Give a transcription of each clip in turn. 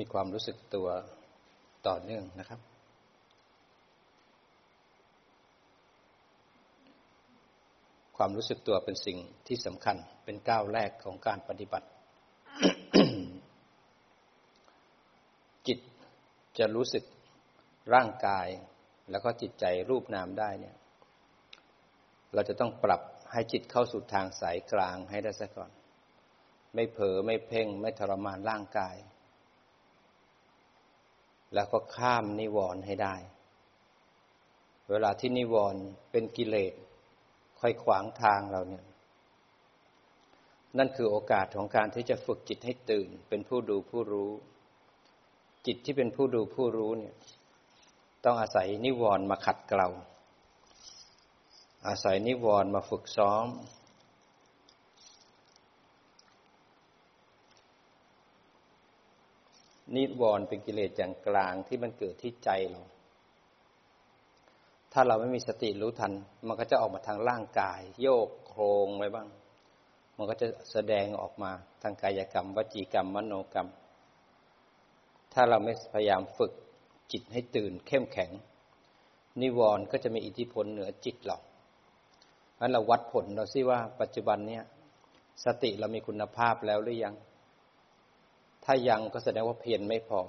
มีความรู้สึกตัวต่อเนื่องนะครับความรู้สึกตัวเป็นสิ่งที่สำคัญเป็นก้าวแรกของการปฏิบัติ จิตจะรู้สึกร่างกายแล้วก็จิตใจรูปนามได้เนี่ยเราจะต้องปรับให้จิตเข้าสู่ทางสายกลางให้ได้ซะก่อนไม่เผลอไม่เพ่งไม่ทรมานร่างกายแล้วก็ข้ามนิวรณ์ให้ได้เวลาที่นิวรณ์เป็นกิเลสค่อยขวางทางเราเนี่ยนั่นคือโอกาสของการที่จะฝึกจิตให้ตื่นเป็นผู้ดูผู้รู้จิตที่เป็นผู้ดูผู้รู้เนี่ยต้องอาศัยนิวรณ์มาขัดเกลาอาศัยนิวรณ์มาฝึกซ้อมนิวรณ์เป็นกิเลสอย่างกลางที่มันเกิดที่ใจเราถ้าเราไม่มีสติรู้ทันมันก็จะออกมาทางร่างกายโยกโครงไปบ้างมันก็จะแสดงออกมาทางกายกรรมวจีกรรมมโนกรรมถ้าเราไม่พยายามฝึกจิตให้ตื่นเข้มแข็งนิวรณ์ก็จะมีอิทธิพลเหนือจิตเรางั้นเราวัดผลเราซิว่าปัจจุบันเนี่ยสติเรามีคุณภาพแล้วหรือยังถ้ายังก็แสดงว่าเพียรไม่พอ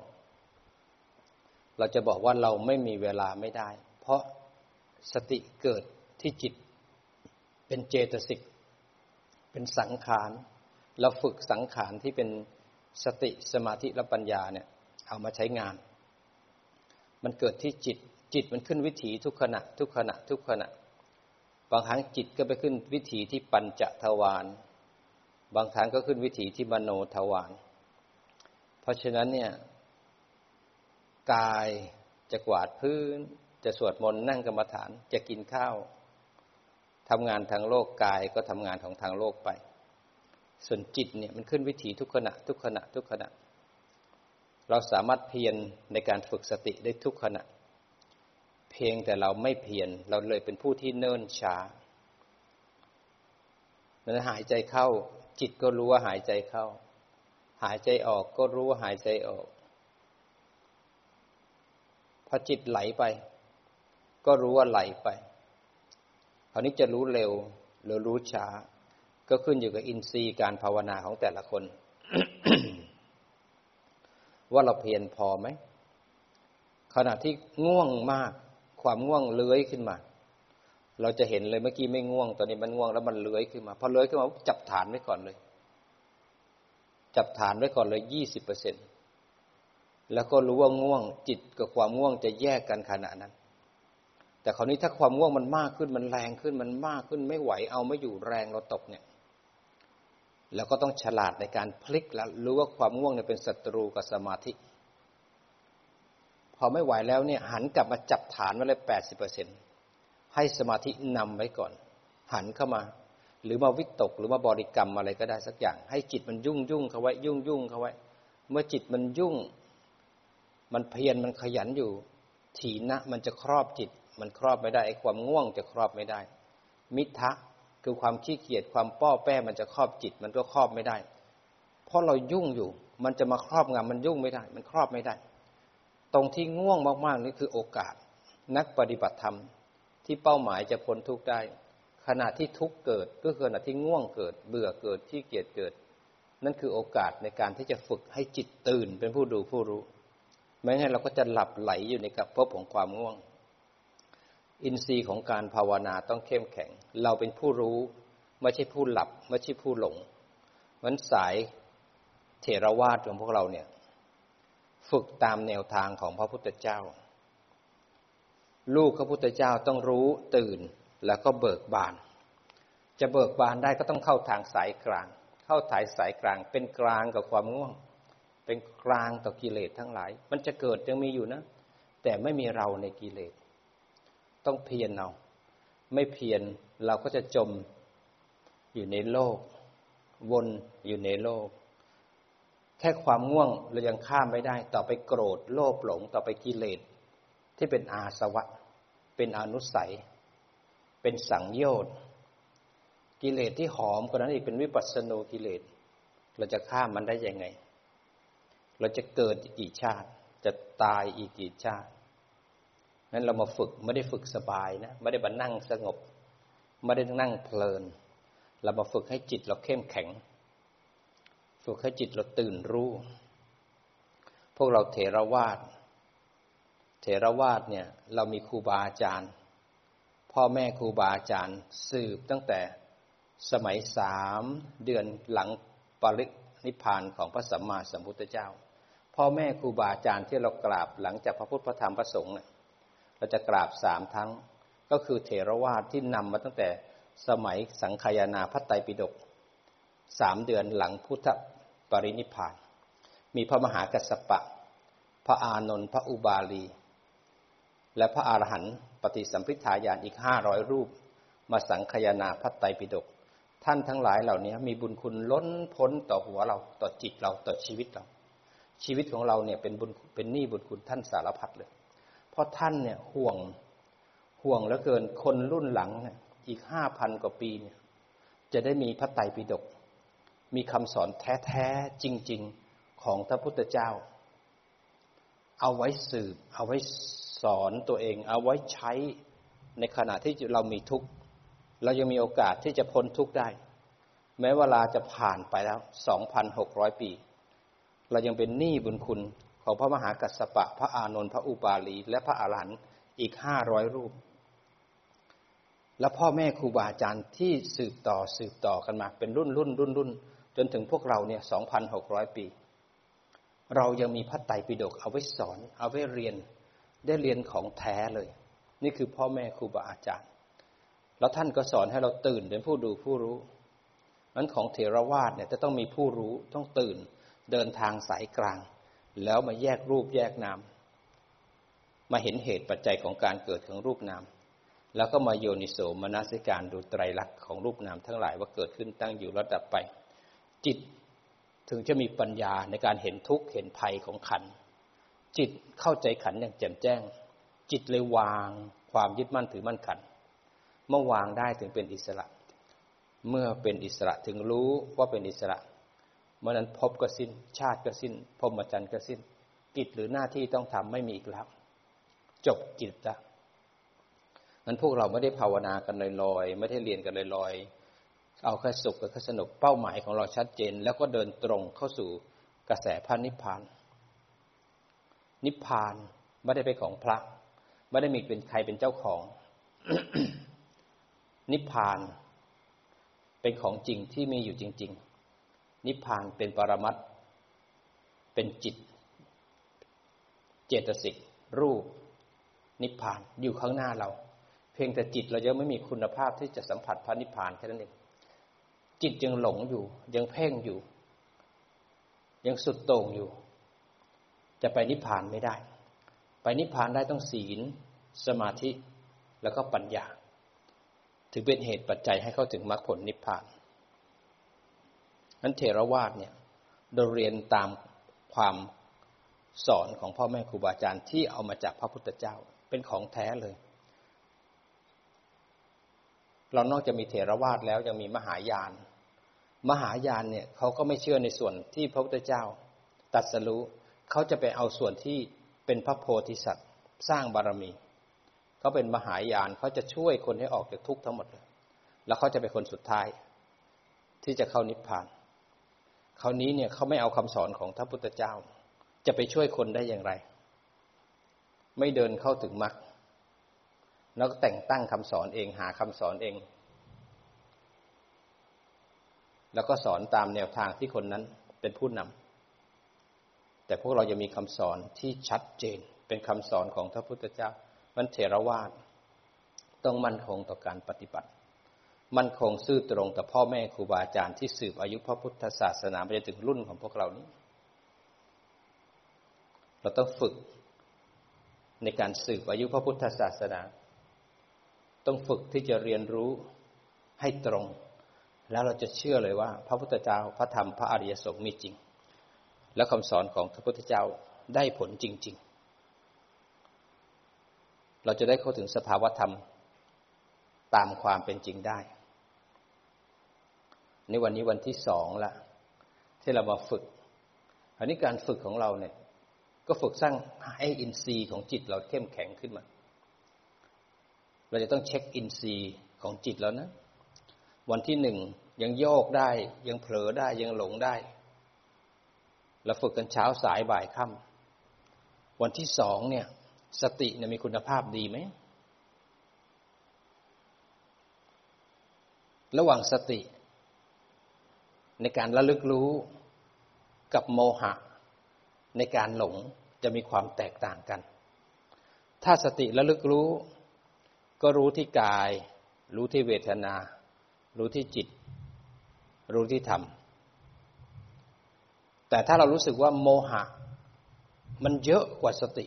เราจะบอกว่าเราไม่มีเวลาไม่ได้เพราะสติเกิดที่จิตเป็นเจตสิกเป็นสังขารเราฝึกสังขารที่เป็นสติสมาธิและปัญญาเนี่ยเอามาใช้งานมันเกิดที่จิตจิตมันขึ้นวิถีทุกขณะทุกขณะทุกขณะบางครั้งจิตก็ไปขึ้นวิถีที่ปัญจทวารบางครั้งก็ขึ้นวิถีที่มโนทวารเพราะฉะนั้นเนี่ยกายจะกวาดพื้นจะสวดมนต์นั่งกรรมฐานจะกินข้าวทำงานทางโลกกายก็ทำงานของทางโลกไปส่วนจิตเนี่ยมันขึ้นวิถีทุกขณะทุกขณะทุกขณะเราสามารถเพียรในการฝึกสติได้ทุกขณะเพียงแต่เราไม่เพียรเราเลยเป็นผู้ที่เนิ่นช้านั้นหายใจเข้าจิตก็รู้ว่าหายใจเข้าหายใจออกก็รู้ว่าหายใจออกพอจิตไหลไปก็รู้ว่าไหลไปคราวนี้จะรู้เร็วหรือรู้ช้าก็ขึ้นอยู่กับอินทรีย์การภาวนาของแต่ละคน ว่าเราเพียรพอไหมขณะที่ง่วงมากความง่วงเลื้อยขึ้นมาเราจะเห็นเลยเมื่อกี้ไม่ง่วงตอนนี้มันง่วงแล้วมันเลื้อยขึ้นมาพอเลื้อยขึ้นมาจับฐานไว้ก่อนเลยจับฐานไว้ก่อนเลย 20% แล้วก็รู้ว่าง่วงจิตกับความง่วงจะแยกกันขณะนั้นแต่คราวนี้ถ้าความง่วงมันมากขึ้นมันแรงขึ้นมันมากขึ้นไม่ไหวเอาไม่อยู่แรงเราตกเนี่ยแล้วก็ต้องฉลาดในการพลิกแล้วรู้ว่าความง่วงเนี่ยเป็นศัตรูกับสมาธิพอไม่ไหวแล้วเนี่ยหันกลับมาจับฐานไว้เลย 80% ให้สมาธินำไว้ก่อนหันเข้ามาหรือมาวิตกหรือมาบริกรรมอะไรก็ได้สักอย่างให้จิตมันยุ่งๆเข้าไว้ยุ่งๆเข้าไว้เมื่อจิตมันยุ่งมันเพียรมันขยันอยู่ถีนะมันจะครอบจิตมันครอบไม่ได้ไอ้ความง่วงจะครอบไม่ได้มิทธะคือความขี้เกียจความป้อแป้มันจะครอบจิตมันก็ครอบไม่ได้เพราะเรายุ่งอยู่มันจะมาครอบงำมันยุ่งไม่ได้มันครอบไม่ได้ตรงที่ง่วงมากๆนี่คือโอกาสนักปฏิบัติธรรมที่เป้าหมายจะพ้นทุกข์ได้ขณะที่ทุกข์เกิดก็คือขณะที่ง่วงเกิดเบื่อเกิดขี้เกียจเกิดนั่นคือโอกาสในการที่จะฝึกให้จิตตื่นเป็นผู้ดูผู้รู้ไม่งั้นเราก็จะหลับไหลอยู่ในกับภพของความง่วงอินทรีย์ของการภาวนาต้องเข้มแข็งเราเป็นผู้รู้ไม่ใช่ผู้หลับไม่ใช่ผู้หลงเหมือนสายเถรวาทของพวกเราเนี่ยฝึกตามแนวทางของพระพุทธเจ้าลูกพระพุทธเจ้าต้องรู้ตื่นแล้วก็เบิกบานจะเบิกบานได้ก็ต้องเข้าทางสายกลางเข้าทางสายกลางเป็นกลางกับความง่วงเป็นกลางต่อกิเลสทั้งหลายมันจะเกิดยังมีอยู่นะแต่ไม่มีเราในกิเลสต้องเพียรเอาไม่เพียรเราก็จะจมอยู่ในโลกวนอยู่ในโลกแค่ความง่วงเรายังข้ามไม่ได้ต่อไปโกรธโลภหลงต่อไปกิเลสที่เป็นอาสวะเป็นอนุสัยเป็นสังโยชน์กิเลสที่หอมกว่านั้นอีกเป็นวิปัสสนูกิเลสเราจะข้ามมันได้ยังไง เราจะเกิดอีกกี่ชาติจะตายอีกกี่ชาตินั้นเรามาฝึกไม่ได้ฝึกสบายนะไม่ได้มานั่งสงบไม่ได้นั่งเพลินเรามาฝึกให้จิตเราเข้มแข็งฝึกให้จิตเราตื่นรู้พวกเราเถรวาทเนี่ยเรามีครูบาอาจารย์พ่อแม่ครูบาอาจารย์สืบตั้งแต่สมัย3เดือนหลังปรินิพพานของพระสัมมาสัมพุทธเจ้าพ่อแม่ครูบาอาจารย์ที่เรากราบหลังจากพระพุทธพระธรรมพระสงฆ์เราจะกราบ3ครั้งก็คือเถรวาทที่นำมาตั้งแต่สมัยสังคายนาพระไตรปิฎก3เดือนหลังพุทธปรินิพพานมีพระมหากัสสปะพระอานนท์พระอุบาลีและพระอรหันต์ปฏิสัมภิทาญาณอีก500รูปมาสังคายนาพระไตรปิฎกท่านทั้งหลายเหล่านี้มีบุญคุณล้นพ้นต่อหัวเราต่อจิตเราต่อชีวิตเราชีวิตของเราเนี่ยเป็นบุญเป็นหนี้บุญคุณท่านสารพัดเลยเพราะท่านเนี่ยห่วงเหลือเกินคนรุ่นหลังเนี่ยอีก 5,000 กว่าปีเนี่ยจะได้มีพระไตรปิฎกมีคำสอนแท้ๆจริงๆของพระพุทธเจ้าเอาไว้สืบเอาไว้สอนตัวเองเอาไว้ใช้ในขณะที่เรามีทุกข์เรายังมีโอกาสที่จะพ้นทุกข์ได้แม้เวลาจะผ่านไปแล้ว 2,600 ปีเรายังเป็นหนี้บุญคุณของพระมหากัสสปะพระอานนท์พระอุบาลีและพระอรหันต์อีก500รูปและพ่อแม่ครูบาอาจารย์ที่สืบต่อกันมาเป็นรุ่นจนถึงพวกเราเนี่ย 2,600 ปีเรายังมีพระไตรปิฎกเอาไว้สอนเอาไว้เรียนได้เรียนของแท้เลยนี่คือพ่อแม่ครูบาอาจารย์แล้วท่านก็สอนให้เราตื่นเป็นผู้ดูผู้รู้นั้นของเถรวาทเนี่ยจะต้องมีผู้รู้ต้องตื่นเดินทางสายกลางแล้วมาแยกรูปแยกนามมาเห็นเหตุปัจจัยของการเกิดของรูปนามแล้วก็มาโยนิโสมนสิการดูไตรลักษณ์ของรูปนามทั้งหลายว่าเกิดขึ้นตั้งอยู่ระดับไปจิตถึงจะมีปัญญาในการเห็นทุกข์เห็นภัยของขันธ์จิตเข้าใจขันธ์อย่างแจ่มแจ้งจิตเลยวางความยึดมั่นถือมั่นขันธ์เมื่อวางได้ถึงเป็นอิสระเมื่อเป็นอิสระถึงรู้ว่าเป็นอิสระเมื่อนั้นภพก็สิ้นชาติก็สิ้นพรหมจรรย์ก็สิ้นกิจหรือหน้าที่ต้องทำไม่มีอีกแล้วจบกิจละนั้นพวกเราไม่ได้ภาวนากันลอยๆไม่ได้เรียนกันลอยๆเอาแค่สุขกับแค่สนุกเป้าหมายของเราชัดเจนแล้วก็เดินตรงเข้าสู่กระแสพระนิพพานนิพพานไม่ได้เป็นของพระไม่ได้มีเป็นใครเป็นเจ้าของ นิพพานเป็นของจริงที่มีอยู่จริงๆนิพพานเป็นปรมัตถ์เป็นจิตเจตสิกรูปนิพพานอยู่ข้างหน้าเราเพียงแต่จิตเรายังไม่มีคุณภาพที่จะสัมผัสพระนิพพานแค่นั้นเองจิตยังหลงอยู่ยังเพ่งอยู่ยังสุดโต่งอยู่จะไปนิพพานไม่ได้ไปนิพพานได้ต้องศีลสมาธิแล้วก็ปัญญาถือเป็นเหตุปัจจัยให้เข้าถึงมรรคผลนิพพานนั้นเถรวาทเนี่ยเราเรียนตามความสอนของพ่อแม่ครูบาอาจารย์ที่เอามาจากพระพุทธเจ้าเป็นของแท้เลยเรานอกจากมีเถรวาทแล้วยังมีมหายานเนี่ยเขาก็ไม่เชื่อในส่วนที่พระพุทธเจ้าตรัสรู้เขาจะไปเอาส่วนที่เป็นพระโพธิสัตว์สร้างบารมีเขาเป็นมหายานเขาจะช่วยคนให้ออกจากทุกข์ทั้งหมดเลยแล้วเขาจะเป็นคนสุดท้ายที่จะเข้านิพพานคราวนี้เนี่ยเขาไม่เอาคำสอนของพระพุทธเจ้าจะไปช่วยคนได้อย่างไรไม่เดินเข้าถึงมรรคแล้วก็แต่งตั้งคำสอนเองหาคำสอนเองแล้วก็สอนตามแนวทางที่คนนั้นเป็นผู้นำแต่พวกเรายังมีคำสอนที่ชัดเจนเป็นคำสอนของพระพุทธเจ้ามันเถรวาทต้องมั่นคงต่อการปฏิบัติมั่นคงซื่อตรงต่อพ่อแม่ครูบาอาจารย์ที่สืบอายุพระพุทธศาสนาไปจนถึงรุ่นของพวกเรานี้เราต้องฝึกในการสืบอายุพระพุทธศาสนาต้องฝึกที่จะเรียนรู้ให้ตรงแล้วเราจะเชื่อเลยว่าพระพุทธเจ้าพระธรรมพระอริยสงฆ์มีจริงและคำสอนของพระพุทธเจ้าได้ผลจริงๆเราจะได้เข้าถึงสภาวธรรมตามความเป็นจริงได้ในวันนี้วันที่ 2ละที่เรามาฝึก อันนี้การฝึกของเราเนี่ยก็ฝึกสร้างให้อินทรีย์ของจิตเราเข้มแข็งขึ้นมาเราจะต้องเช็คอินทรีย์ของจิตแล้วนะวันที่หนึ่งยังโยกได้ยังเผลอได้ยังหลงได้เราฝึกกันเช้าสายบ่ายค่ำวันที่สองเนี่ยสติเนี่ยมีคุณภาพดีไหมระหว่างสติในการระลึกรู้กับโมหะในการหลงจะมีความแตกต่างกันถ้าสติระลึกรู้ก็รู้ที่กายรู้ที่เวทนารู้ที่จิตรู้ที่ธรรมแต่ถ้าเรารู้สึกว่าโมหะมันเยอะกว่าสติ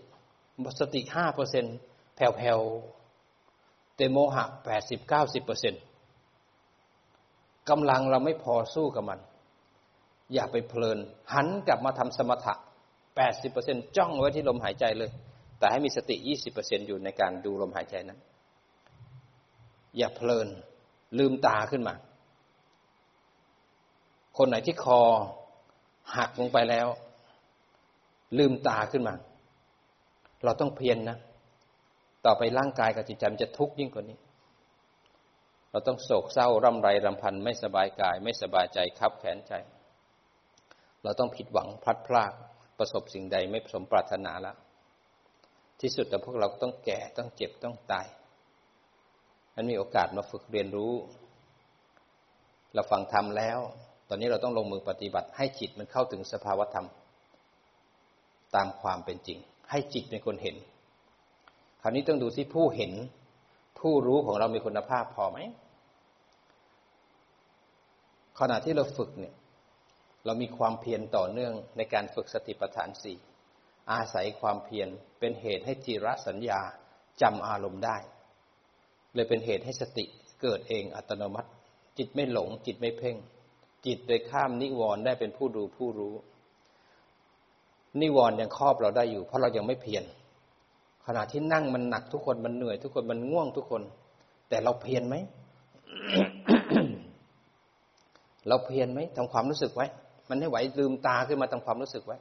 สติ 5% แผ่วๆแต่โมหะ 80-90%กำลังเราไม่พอสู้กับมันอย่าไปเพลินหันกลับมาทำสมถะ 80% จ้องไว้ที่ลมหายใจเลยแต่ให้มีสติ 20% อยู่ในการดูลมหายใจนั้นอย่าเพลินลืมตาขึ้นมาคนไหนที่คอหักลงไปแล้วลืมตาขึ้นมาเราต้องเพียร นะต่อไปร่างกายกับจิตใจมันจะทุกข์ยิ่งกว่านี้เราต้องโศกเศร้าร่ำไรรำพันไม่สบายกายไม่สบายใจคับแขนใจเราต้องผิดหวังพลัดพรากประสบสิ่งใดไม่สมปรารถนาแล้วที่สุดแล้วพวกเราต้องแก่ต้องเจ็บต้องตายนั้นมีโอกาสมาฝึกเรียนรู้เราฟังธรรมแล้วตอนนี้เราต้องลงมือปฏิบัติให้จิตมันเข้าถึงสภาวธรรมตามความเป็นจริงให้จิตเป็นคนเห็นคราวนี้ต้องดูที่ผู้เห็นผู้รู้ของเรามีคุณภาพพอไหมขณะที่เราฝึกเนี่ยเรามีความเพียรต่อเนื่องในการฝึกสติปัฏฐานสี่อาศัยความเพียรเป็นเหตุให้จิรสัญญาจำอารมณ์ได้เลยเป็นเหตุให้สติเกิดเองอัตโนมัติจิตไม่หลงจิตไม่เพ่งจิตโดยข้ามนิวรณ์ได้เป็นผู้ดูผู้รู้นิวรณ์ยังครอบเราได้อยู่เพราะเรายังไม่เพียรขณะที่นั่งมันหนักทุกคนมันเหนื่อยทุกคนมันง่วงทุกคนแต่เราเพียรไหม เราเพียรไหมทำความรู้สึกไว้มันให้ไหวลืมตาขึ้นมาทำความรู้สึกไว้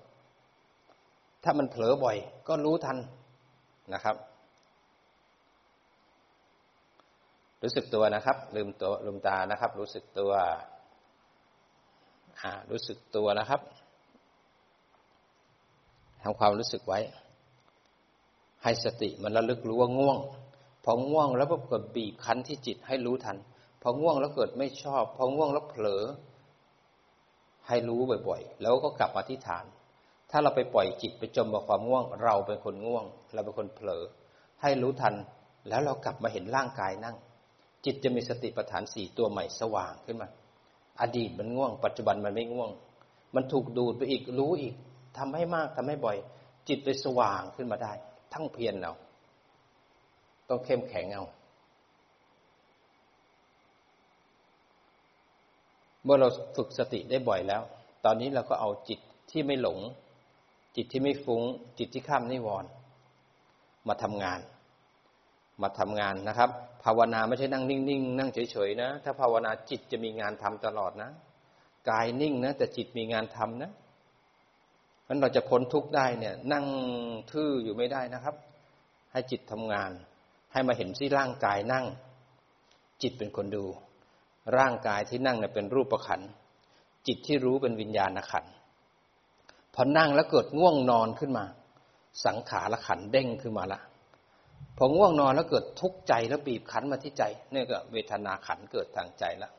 ถ้ามันเผลอบ่อยก็รู้ทันนะครับรู้สึกตัวนะครับลืมตัวลืมตานะครับรู้สึกตัวรู้สึกตัวนะครับทำความรู้สึกไว้ให้สติมันระลึกรู้ว่าง่วงพอง่วงแล้วก็เกิดบีบคั้นที่จิตให้รู้ทันพอง่วงแล้วเกิดไม่ชอบพอง่วงแล้วเผลอให้รู้บ่อยๆแล้วก็กลับมาที่ฐานถ้าเราไปปล่อยจิตไปจมกับความง่วงเราเป็นคนง่วงเราเป็นคนเผลอให้รู้ทันแล้วเรากลับมาเห็นร่างกายนั่งจิตจะมีสติปัฏฐาน4ตัวใหม่สว่างขึ้นมาอดีตมันง่วงปัจจุบันมันไม่ง่วงมันถูกดูดไปอีกรู้อีกทำให้มากทำให้บ่อยจิตเลยสว่างขึ้นมาได้ทั้งเพียรเราต้องเข้มแข็งเอาเมื่อเราฝึกสติได้บ่อยแล้วตอนนี้เราก็เอาจิตที่ไม่หลงจิตที่ไม่ฟุ้งจิตที่ข้ามนิวรณ์มาทำงานนะครับภาวนาไม่ใช่นั่งนิ่งๆนั่งเฉยๆนะถ้าภาวนาจิตจะมีงานทำตลอดนะกายนิ่งนะแต่จิตมีงานทำนะงั้นเราจะพ้นทุกข์ได้เนี่ยนั่งทื่ออยู่ไม่ได้นะครับให้จิตทำงานให้มาเห็นที่ร่างกายนั่งจิตเป็นคนดูร่างกายที่นั่งเนี่ยเป็นรูปขันธ์จิตที่รู้เป็นวิญญาณขันธ์พอนั่งแล้วเกิดง่วงนอนขึ้นมาสังขารขันธ์เด้งขึ้นมาละพอง่วงนอนแล้วเกิดทุกข์ใจแล้วบีบคั้นมาที่ใจนี่ก็เวทนาขันธ์เกิดทางใจละ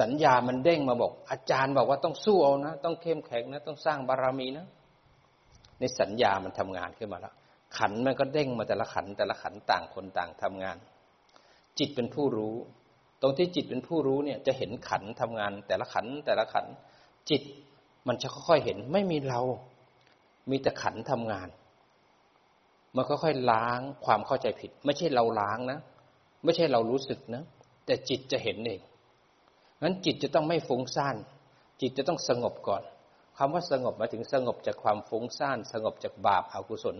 สัญญามันเด้งมาบอกอาจารย์บอกว่าต้องสู้เอานะต้องเข้มแข็งนะต้องสร้างบารมีนะในสัญญามันทำงานขึ้นมาแล้วขันมันก็เด้งมาแต่ละขันต่างคนต่างทำงานจิตเป็นผู้รู้ตรงที่จิตเป็นผู้รู้เนี่ยจะเห็นขันทำงานแต่ละขันจิตมันจะค่อยๆเห็นไม่มีเรามีแต่ขันทำงานมันค่อยๆล้างความเข้าใจผิดไม่ใช่เราล้างนะไม่ใช่เรารู้สึกนะแต่จิตจะเห็นเองงั้นจิตจะต้องไม่ฟุ้งซ่านจิตจะต้องสงบก่อนคำว่าสงบหมายถึงสงบจากความฟุ้งซ่านสงบจากบาปอกุศล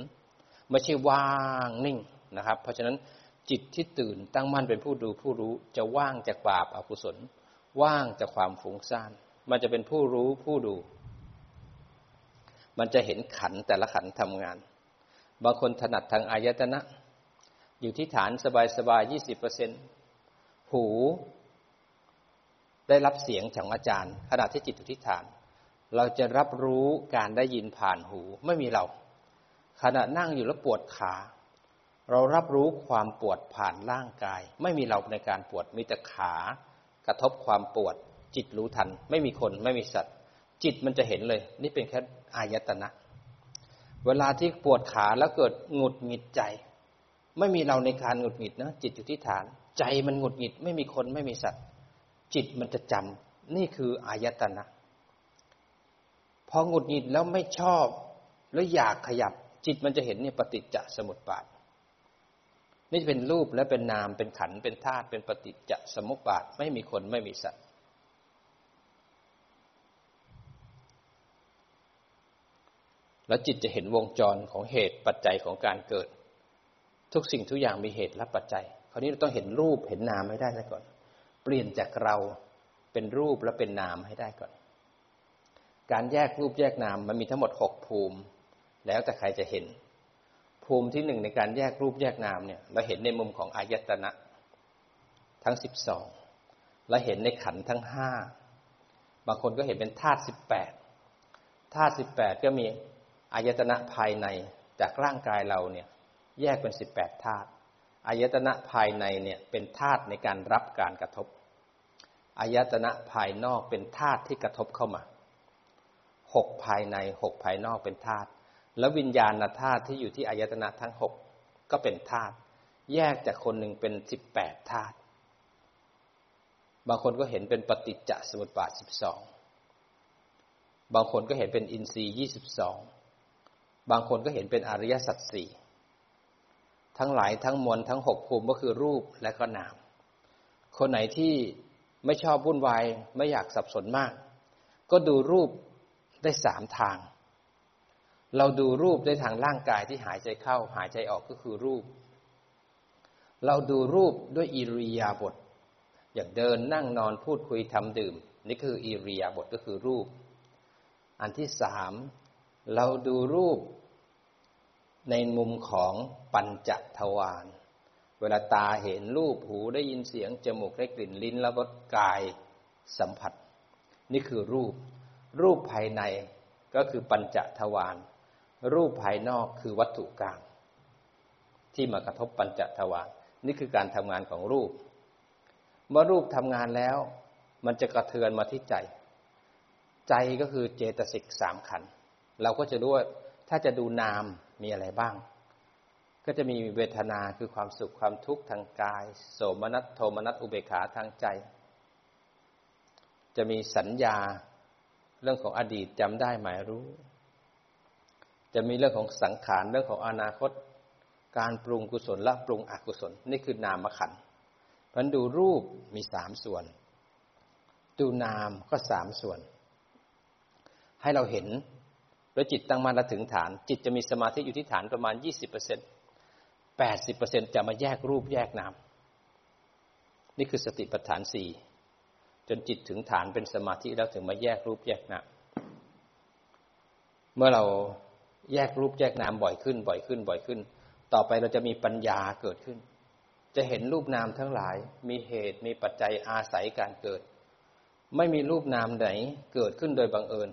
ไม่ใช่ว่างนิ่งนะครับเพราะฉะนั้นจิตที่ตื่นตั้งมั่นเป็นผู้ดูผู้รู้จะว่างจากบาปอกุศลว่างจากความฟุ้งซ่านมันจะเป็นผู้รู้ผู้ดู มันจะเห็นขันแต่ละขันทำงานบางคนถนัดทางอายตนะอยู่ที่ฐานสบายๆ 20% หูได้รับเสียงจากอาจารย์ขณะที่จิตอยู่ที่ฐานเราจะรับรู้การได้ยินผ่านหูไม่มีเราขณะนั่งอยู่แล้วปวดขาเรารับรู้ความปวดผ่านร่างกายไม่มีเราในการปวดมีแต่ขากระทบความปวดจิตรู้ทันไม่มีคนไม่มีสัตว์จิตมันจะเห็นเลยนี่เป็นแค่อายตนะเวลาที่ปวดขาแล้วเกิดหงุดหงิดใจไม่มีเราในการหงุดหงิดนะจิตอยู่ที่ฐานใจมันหงุดหงิดไม่มีคนไม่มีสัตว์จิตมันจะจำนี่คืออายตนะพอหงุดหงิดแล้วไม่ชอบแล้วอยากขยับจิตมันจะเห็นนี่ปฏิจจสมุปบาทนี่เป็นรูปและเป็นนามเป็นขันธ์เป็นธาตุเป็นปฏิจจสมุปบาทไม่มีคนไม่มีสัตว์แล้วจิตจะเห็นวงจรของเหตุปัจจัยของการเกิดทุกสิ่งทุกอย่างมีเหตุและปัจจัยคราวนี้เราต้องเห็นรูปเห็นนามให้ได้ก่อนเปลี่ยนจากเราเป็นรูปและเป็นนามให้ได้ก่อนการแยกรูปแยกนามมันมีทั้งหมด6ภูมิแล้วแต่ใครจะเห็นภูมิที่1ในการแยกรูปแยกนามเนี่ยเราเห็นในมุมของอายตนะทั้ง12และเห็นในขันธ์ทั้ง5บางคนก็เห็นเป็นธาตุ18ธาตุ18ก็มีอายตนะภายในจากร่างกายเราเนี่ยแยกเป็น18ธาตุอายตนะภายในเนี่ยเป็นธาตุในการรับการกระทบอายตนะภายนอกเป็นธาตุที่กระทบเข้ามา6ภายใน6ภายนอกเป็นธาตุแล้ววิญญาณธาตุที่อยู่ที่อายตนะทั้ง6ก็เป็นธาตุแยกจากคนหนึ่งเป็น18ธาตุบางคนก็เห็นเป็นปฏิจจสมุปบาท12บางคนก็เห็นเป็นอินทรีย์22บางคนก็เห็นเป็นอริยสัจ4ทั้งหลายทั้งมวลทั้ง6ภูมิก็คือรูปและก็นามคนไหนที่ไม่ชอบวุ่นวายไม่อยากสับสนมากก็ดูรูปได้3ทางเราดูรูปได้ทางร่างกายที่หายใจเข้าหายใจออกก็คือรูปเราดูรูปด้วยอิริยาบถอย่างเดินนั่งนอนพูดคุยทำดื่มนี่คืออิริยาบถก็คือรูปอันที่3เราดูรูปในมุมของปัญจทวารเวลาตาเห็นรูปหูได้ยินเสียงจมูกได้กลิ่นลิ้นรับรสกายสัมผัสนี่คือรูปภายในก็คือปัญจทวารรูปภายนอกคือวัตถุกลางที่มากระทบปัญจทวารนี่คือการทำงานของรูปเมื่อรูปทำงานแล้วมันจะกระเทือนมาที่ใจใจก็คือเจตสิก3ขันธ์เราก็จะรู้ว่าถ้าจะดูนามมีอะไรบ้างก็จะมีเวทนาคือความสุขความทุกข์ทางกายโสมนัสโทมนัสอุเบกขาทางใจจะมีสัญญาเรื่องของอดีตจำได้หมายรู้จะมีเรื่องของสังขารเรื่องของอนาคตการปรุงกุศลและปรุงอกุศลนี่คือนามขันธ์เพราะดูรูปมี3ส่วนดูนามก็3ส่วนให้เราเห็นแล้วจิตตั้งมั่นถึงฐานจิตจะมีสมาธิอยู่ที่ฐานประมาณ 20% 80% จะมาแยกรูปแยกนามนี่คือสติปัฏฐาน4จนจิตถึงฐานเป็นสมาธิแล้วถึงมาแยกรูปแยกนามเมื่อเราแยกรูปแยกนามบ่อยขึ้นต่อไปเราจะมีปัญญาเกิดขึ้นจะเห็นรูปนามทั้งหลายมีเหตุมีปัจจัยอาศัยการเกิดไม่มีรูปนามไหนเกิดขึ้นโดยบังเอิญ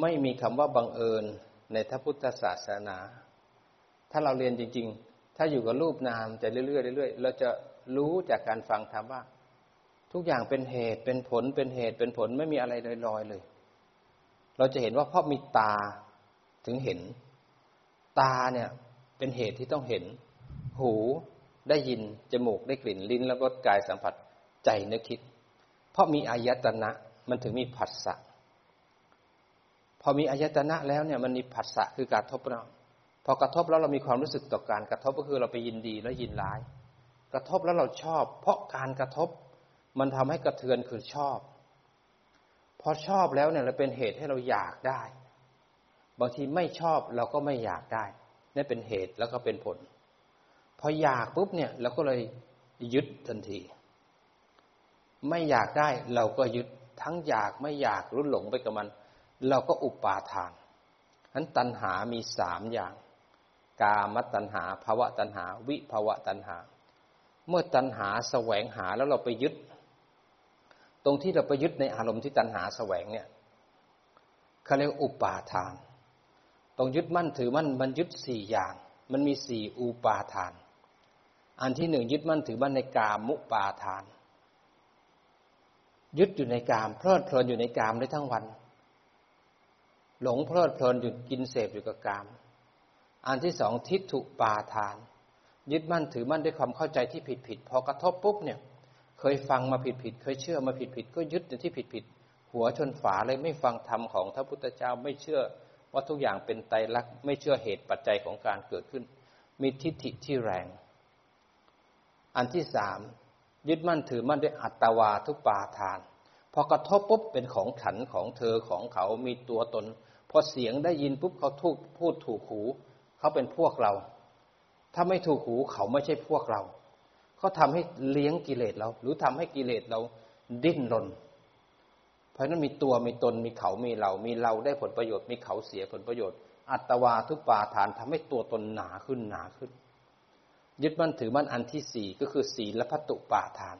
ไม่มีคำว่าบังเอิญในพระพุทธศาสนาถ้าเราเรียนจริงๆถ้าอยู่กับรูปนามจะเรื่อยๆเราจะรู้จากการฟังธรรมว่าทุกอย่างเป็นเหตุเป็นผลเป็นเหตุเป็นผลไม่มีอะไรลอยๆเลยเราจะเห็นว่าเพราะมีตาถึงเห็นตาเนี่ยเป็นเหตุที่ต้องเห็นหูได้ยินจมูกได้กลิ่นลิ้นแล้วก็กายสัมผัสใจนึกคิดเพราะมีอายตนะมันถึงมีผัสสะพอมีอายตนะแล้วเนี่ยมันมีผัสสะคือการกระทบเราพอกระทบแล้วเรามีความรู้สึกต่อการกระทบก็คือเราไปยินดีแล้วยินร้ายกระทบแล้วเราชอบเพราะการกระทบมันทำให้กระเทือนคือชอบพอชอบแล้วเนี่ยเราเป็นเหตุให้เราอยากได้บางทีไม่ชอบเราก็ไม่อยากได้นี่เป็นเหตุแล้วก็เป็นผลพออยากปุ๊บเนี่ยเราก็เลยยึดทันทีไม่อยากได้เราก็ยึดทั้งอยากไม่อยากรุนหลงไปกับมันเราก็อุปาทาน นั้นตัณหามี3อย่างกามตัณหาภวตัณหาวิภวตัณหาเมื่อตัณหาแสวงหาแล้วเราไปยึดตรงที่เราไปยึดในอารมณ์ที่ตัณหาแสวงเนี่ยเขาเรียกอุปาทานตรงยึดมั่นถือมั่นมันยึด4อย่างมันมี4อุปาทานอันที่1ยึดมั่นถือมั่นในกามุปาทานยึดอยู่ในกามเพลิดเพลินอยู่ในกามได้ทั้งวันหลงเพลิดเพลินอยู่กินเสพอยู่กับกามอันที่2ทิฏฐุปาทานยึดมั่นถือมั่นด้วยความเข้าใจที่ผิดพอกระทบปุ๊บเนี่ยเคยฟังมาผิดเคยเชื่อมาผิดก็ยึดในที่ผิดหัวชนฝาเลยไม่ฟังธรรมของพระพุทธเจ้าไม่เชื่อว่าทุกอย่างเป็นไตรลักษณ์ไม่เชื่อเหตุปัจจัยของการเกิดขึ้นมีทิฏฐิที่แรงอันที่3ยึดมั่นถือมั่นด้วยอัตวาทุปาทานพอกระทบปุ๊บเป็นของฉันของเธอของเขามีตัวตนพอเสียงได้ยินปุ๊บเขาพูดถูกหูเขาเป็นพวกเราถ้าไม่ถูกหูเขาไม่ใช่พวกเราเขาทำให้เลี้ยงกิเลสเราหรือทำให้กิเลสเราดิ้นรนเพราะนั้นมีตัวมีตนมีเขามีเรามีเราได้ผลประโยชน์มีเขาเสียผลประโยชน์อัตวาทุปาทานทำให้ตัวตนหนาขึ้นยึดมั่นถือมั่นอันที่4ก็คือศีลพัตตุปาทาน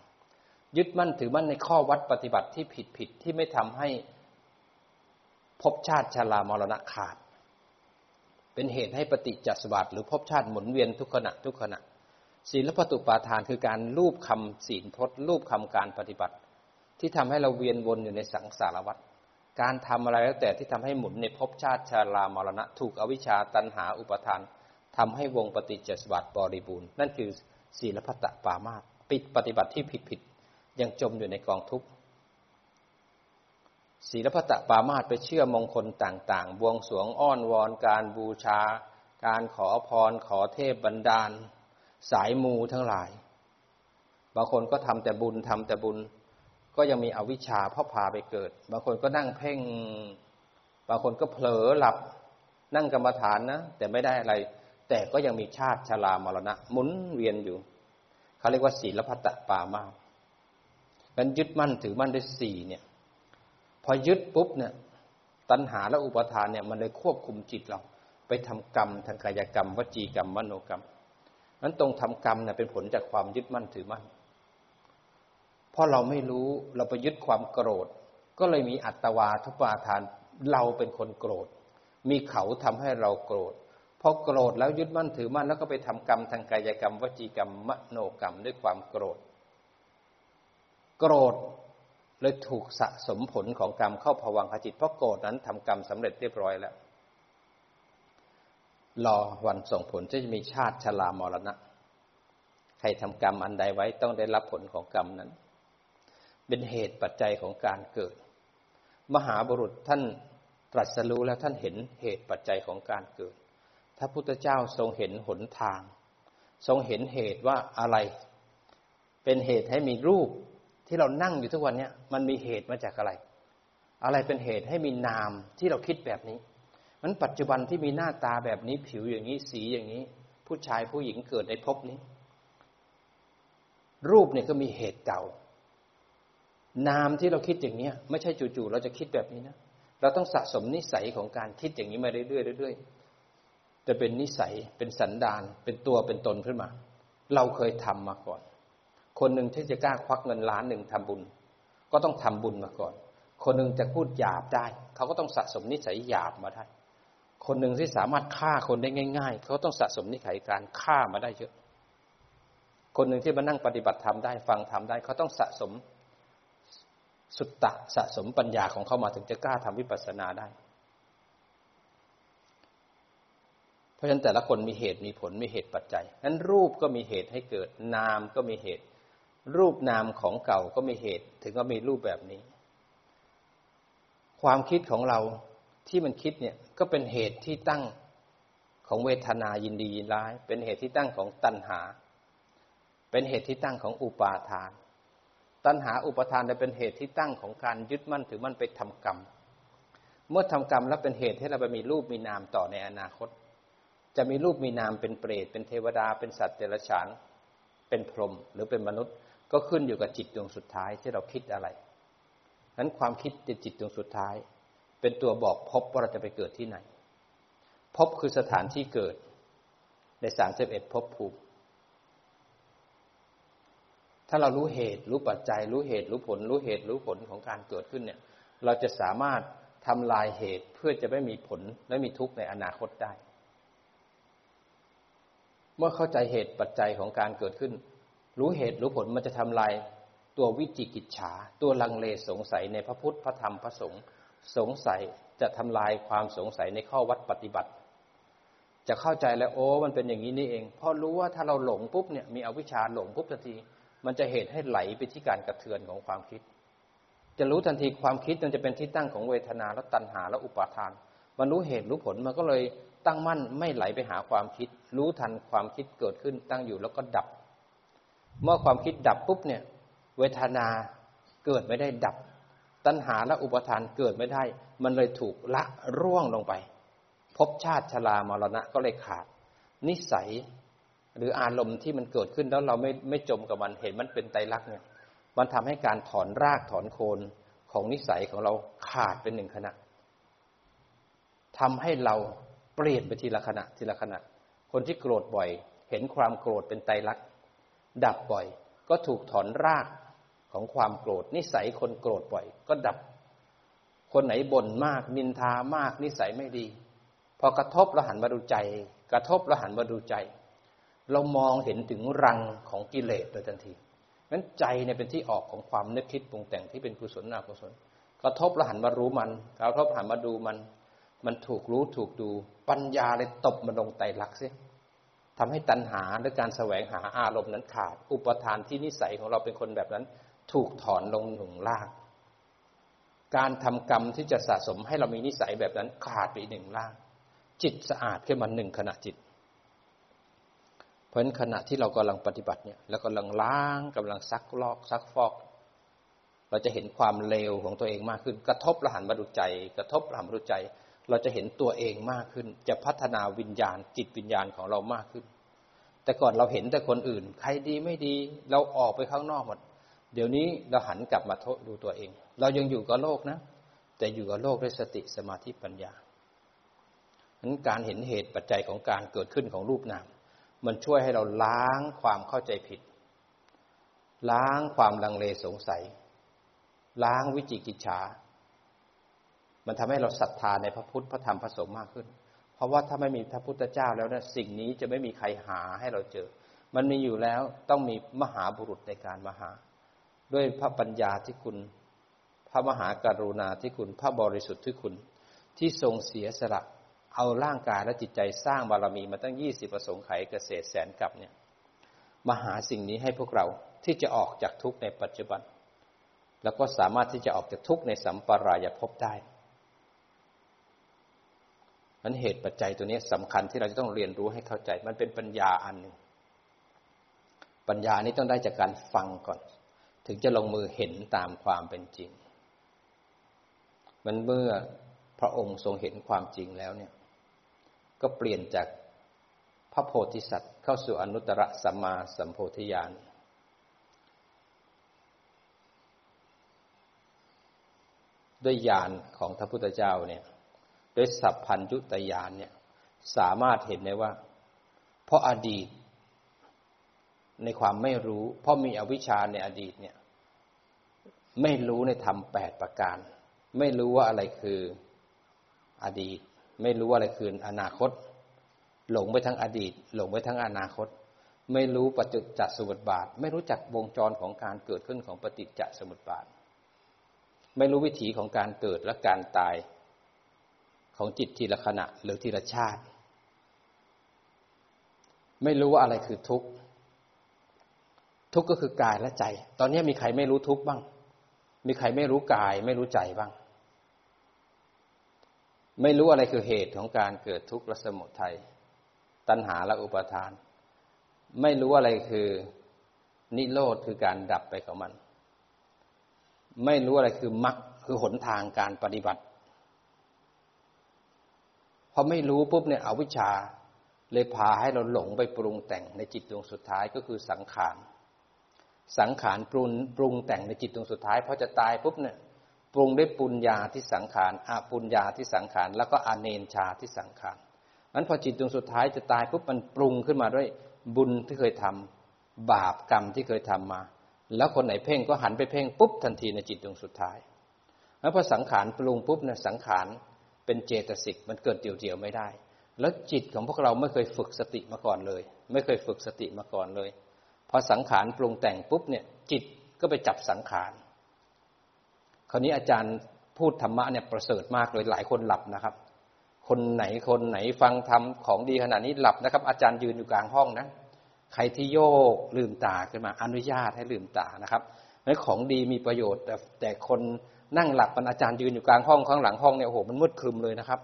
ยึดมั่นถือมั่นในข้อวัดปฏิบัติที่ผิดที่ไม่ทำให้ภพชาติชรามรณะขาดเป็นเหตุให้ปฏิจจสมบัติหรือภพชาติหมุนเวียนทุกขณะศีลพัตตุปาทานคือการรูปคำศีลพจน์รูปคำการปฏิบัติที่ทำให้เราเวียนวนอยู่ในสังสารวัฏการทำอะไรแล้วแต่ที่ทำให้หมุนในภพชาติชรามรณะถูกอวิชชาตัณหาอุปาทานทำให้วงปฏิจจสมบัติบริบูรณ์นั่นคือศีลพัตตปามาสปิดปฏิบัติที่ผิดยังจมอยู่ในกองทุกข์ศีลพัตตปามาสไปเชื่อมงคลต่างๆบวงสรวงอ้อนวอนการบูชาการขอพรขอเทพบันดาลสายมูทั้งหลายบางคนก็ทำแต่บุญก็ยังมีอวิชชาพาไปเกิดบางคนก็นั่งเพ่งบางคนก็เผลอหลับนั่งกรรมฐานนะแต่ไม่ได้อะไรแต่ก็ยังมีชาติชรามรณะหมุนเวียนอยู่เขาเรียกว่าศีลพัตตปามาสมันยึดมั่นถือมั่นได้4เนี่ยพอยึดปุ๊บเนี่ยตัณหาและอุปาทานเนี่ยมันเลยควบคุมจิตเราไปทำกรรมทางกายกรรมวจีกรรมมโนกรรมนั้นตรงทำกรรมเนี่ยเป็นผลจากความยึดมั่นถือมั่นเพราะเราไม่รู้เราไปยึดความโกรธก็เลยมีอัตวาทุปาทานเราเป็นคนโกรธมีเขาทำให้เราโกรธพอโกรธแล้วยึดมั่นถือมั่นแล้วก็ไปทำกรรมทางกายกรรมวจีกรรมมโนกรรมด้วยความโกรธเลยถูกสะสมผลของกรรมเข้าภวังคจิตเพราะโกรธนั้นทำกรรมสำเร็จเรียบร้อยแล้วรอวันส่งผลจะมีชาติชรามรณะใครทำกรรมอันใดไว้ต้องได้รับผลของกรรมนั้นเป็นเหตุปัจจัยของการเกิดมหาบุรุษท่านตรัสรู้แล้วท่านเห็นเหตุปัจจัยของการเกิดถ้าพุทธเจ้าทรงเห็นหนทางทรงเห็นเหตุว่าอะไรเป็นเหตุให้มีรูปที่เรานั่งอยู่ทุกวันนี้มันมีเหตุมาจากอะไรอะไรเป็นเหตุให้มีนามที่เราคิดแบบนี้มันปัจจุบันที่มีหน้าตาแบบนี้ผิวอย่างนี้สีอย่างนี้ผู้ชายผู้หญิงเกิดในภพนี้รูปเนี่ยก็มีเหตุเก่านามที่เราคิดอย่างนี้ไม่ใช่จู่ๆเราจะคิดแบบนี้นะเราต้องสะสมนิสัยของการคิดอย่างนี้มาเรื่อยๆจะเป็นนิสัยเป็นสันดานเป็นตัวเป็นตนขึ้นมาเราเคยทำมาก่อนคนหนึ่งที่จะกล้าควักเงินล้านหนึ่งทำบุญก็ต้องทำบุญมาก่อนคนหนึ่งจะพูดหยาบได้เขาก็ต้องสะสมนิสัยหยาบมาได้คนหนึ่งที่สามารถฆ่าคนได้ง่ายๆเขาต้องสะสมนิสัยการฆ่ามาได้เยอะคนหนึ่งที่มานั่งปฏิบัติธรรมได้ฟังธรรมได้เขาต้องสะสมสุตตะสะสมปัญญาของเขามาถึงจะกล้าทำวิปัสสนาได้เพราะฉะนั้นแต่ละคนมีเหตุมีผลมีเหตุปัจจัยนั้นรูปก็มีเหตุให้เกิดนามก็มีเหตุรูปนามของเก่าก็มีเหตุถึงก็มีรูปแบบนี้ความคิดของเราที่มันคิดเนี่ยก็เป็นเหตุที่ตั้งของเวทนายินดียินร้ายเป็นเหตุที่ตั้งของตัณหาเป็นเหตุที่ตั้งของอุปาทานตัณหาอุปาทานจะเป็นเหตุที่ตั้งของการยึดมั่นถือมั่นไปทำกรรมเมื่อทำกรรมแล้วเป็นเหตุให้เราไปมีรูปมีนามต่อในอนาคตจะมีรูปมีนามเป็นเปรตเป็นเทวดาเป็นสัตว์เดรัจฉานเป็นพรหมหรือเป็นมนุษย์ก็ขึ้นอยู่กับจิตดวงสุดท้ายที่เราคิดอะไรนั้นความคิดในจิตดวงสุดท้ายเป็นตัวบอกภพว่าเราจะไปเกิดที่ไหน ภพคือสถานที่เกิดใน31ภพภูมิถ้าเรารู้เหตุรู้ปัจจัยรู้เหตุรู้ผลรู้เหตุรู้ผลของการเกิดขึ้นเนี่ยเราจะสามารถทำลายเหตุเพื่อจะไม่มีผลและมีทุกข์ในอนาคตได้เมื่อเข้าใจเหตุปัจจัยของการเกิดขึ้นรู้เหตุรู้ผลมันจะทำลายตัววิจิกิจฉาตัวลังเลสงสัยในพระพุทธพระธรรมพระสงฆ์สงสัยจะทำลายความสงสัยในข้อวัดปฏิบัติจะเข้าใจแล้วโอ้มันเป็นอย่างนี้นี่เองเพราะรู้ว่าถ้าเราหลงปุ๊บเนี่ยมีอวิชชาหลงปุ๊บทันทีมันจะเหตุให้ไหลไปที่การกระเทือนของความคิดจะรู้ทันทีความคิดมันจะเป็นที่ตั้งของเวทนาและตัณหาและอุปาทานมันรู้เหตุรู้ผลมันก็เลยตั้งมั่นไม่ไหลไปหาความคิดรู้ทันความคิดเกิดขึ้นตั้งอยู่แล้วก็ดับเมื่อความคิดดับปุ๊บเนี่ยเวทนาเกิดไม่ได้ดับตัณหาและอุปาทานเกิดไม่ได้มันเลยถูกละร่วงลงไปภพชาติชรามรณะก็เลยขาดนิสัยหรืออารมณ์ที่มันเกิดขึ้นแล้วเราไม่จมกับมันเห็นมันเป็นไตรลักษณ์เนี่ยมันทำให้การถอนรากถอนโคนของนิสัยของเราขาดเป็นหนึ่งขณะทำให้เราเปลี่ยนไปทีละขณะทีละขณะคนที่โกรธบ่อยเห็นความโกรธเป็นไตรลักษณ์ดับบ่อยก็ถูกถอนรากของความโกรธนิสัยคนโกรธบ่อยก็ดับคนไหนบ่นมากนินทามากนิสัยไม่ดีพอกระทบเราหันมาดูใจกระทบเราหันมาดูใจเรามองเห็นถึงรังของกิเลสโดยทันทีงั้นใจเนี่ยเป็นที่ออกของความนึกคิดปรุงแต่งที่เป็นกุศลอกุศลกระทบเราหันมารู้มันกระทบหันมาดูมันมันถูกรู้ถูกดูปัญญาเลยตบมันลงไตรลักษณ์ซิทำให้ตัณหาและการแสวงหาอารมณ์นั้นขาดอุปทานที่นิสัยของเราเป็นคนแบบนั้นถูกถอนลงหนุนรากการทำกรรมที่จะสะสมให้เรามีนิสัยแบบนั้นขาดไปหนึ่งรากจิตสะอาดขึ้นมาหนึ่งขณะจิตเพราะฉะนั้นขณะที่เรากำลังปฏิบัติเนี่ยแล้วกำลังล้างกำลังซักลอกซักฟอกเราจะเห็นความเลวของตัวเองมากขึ้นกระทบละหันมาดูใจกระทบละหันมาดูใจเราจะเห็นตัวเองมากขึ้นจะพัฒนาวิญญาณจิตวิญญาณของเรามากขึ้นแต่ก่อนเราเห็นแต่คนอื่นใครดีไม่ดีเราออกไปข้างนอกหมดเดี๋ยวนี้เราหันกลับมาโทษดูตัวเองเรายังอยู่กับโลกนะแต่อยู่กับโลกด้วยสติสมาธิปัญญานั้นการเห็นเหตุปัจจัยของการเกิดขึ้นของรูปนามมันช่วยให้เราล้างความเข้าใจผิดล้างความลังเลสงสัยล้างวิจิกิจฉามันทำให้เราศรัทธาในพระพุทธพระธรรมพระสงฆ์มากขึ้นเพราะว่าถ้าไม่มีพระพุทธเจ้าแล้วเนี่ยสิ่งนี้จะไม่มีใครหาให้เราเจอมันมีอยู่แล้วต้องมีมหาบุรุษในการมาหาด้วยพระปัญญาที่คุณพระมหากรุณาที่คุณพระบริสุทธิ์ที่คุณที่ทรงเสียสละเอาร่างกายและจิตใจสร้างบารมีมาตั้ง20ประสงค์ไขเกษตรแสนกลับเนี่ยมาหาสิ่งนี้ให้พวกเราที่จะออกจากทุกข์ในปัจจุบันแล้วก็สามารถที่จะออกจากทุกข์ในสัมปรายภพได้นั้นเหตุปัจจัยตัวนี้สำคัญที่เราจะต้องเรียนรู้ให้เข้าใจมันเป็นปัญญาอันหนึ่งปัญญานี้ต้องได้จากการฟังก่อนถึงจะลงมือเห็นตามความเป็นจริงมันเมื่อพระองค์ทรงเห็นความจริงแล้วเนี่ยก็เปลี่ยนจากพระโพธิสัตว์เข้าสู่อนุตตรสัมมาสัมโพธิญาณด้วยญาณของพระพุทธเจ้าเนี่ยด้วยสัพพัญญุตญาณเนี่ยสามารถเห็นได้ว่าเพราะอดีตในความไม่รู้เพราะมีอวิชชาในอดีตเนี่ยไม่รู้ในธรรม8ประการไม่รู้ว่าอะไรคืออดีตไม่รู้ว่าอะไรคืออนาคตหลงไปทั้งอดีตหลงไปทั้งอนาคตไม่รู้ปัจจสมุปบาทไม่รู้จักวงจรของการเกิดขึ้นของปฏิจจสมุปบาทไม่รู้วิถีของการเกิดและการตายของจิตทีละขณะหรือทีละชาติไม่รู้ว่าอะไรคือทุกข์ทุกข์ก็คือกายและใจตอนนี้มีใครไม่รู้ทุกข์บ้างมีใครไม่รู้กายไม่รู้ใจบ้างไม่รู้อะไรคือเหตุของการเกิดทุกข์และสมุทัยตัณหาและอุปาทานไม่รู้อะไรคือนิโรธคือการดับไปของมันไม่รู้อะไรคือมรรคคือหนทางการปฏิบัติพอไม่รู้ปุ๊บเนี่ยอวิชชาเลยพาให้เราหลงไปปรุงแต่งในจิตดวงสุดท้ายก็คือสังขารสังขารปรุงแต่งในจิตดวงสุดท้ายพอจะตายปุ๊บเนี่ยปรุงด้วยปุญญาที่สังขารอปุญญาที่สังขารแล้วก็อเนนชาที่สังขาร นั้นพอจิตดวงสุดท้ายจะตายปุ๊บมันปรุงขึ้นมาด้วยบุญที่เคยทำบาปกรรมที่เคยทำมาแล้วคนไหนเพ่งก็หันไปเพ่งปุ๊บทันทีในจิตดวงสุดท้ายแล้วพอสังขารปรุงปุ๊บเนี่ยสังขารเป็นเจตสิกมันเกิดเดี่ยวๆไม่ได้แล้วจิตของพวกเราไม่เคยฝึกสติมาก่อนเลยไม่เคยฝึกสติมาก่อนเลยพอสังขารปรุงแต่งปุ๊บเนี่ยจิตก็ไปจับสังขารคราวนี้อาจารย์พูดธรรมะเนี่ยประเสริฐมากเลยหลายคนหลับนะครับคนไหนฟังธรรมของดีขนาดนี้หลับนะครับอาจารย์ยืนอยู่กลางห้องนะใครที่โยกลืมตาขึ้นมาอนุญาตให้ลืมตานะครับนั้นของดีมีประโยชน์แต่คนนั่งหลับมันอาจารย์ยืนอยู่กลางห้องข้างหลังห้องเนี่ยโอ้โหมันมืดครึมเลยนะครับ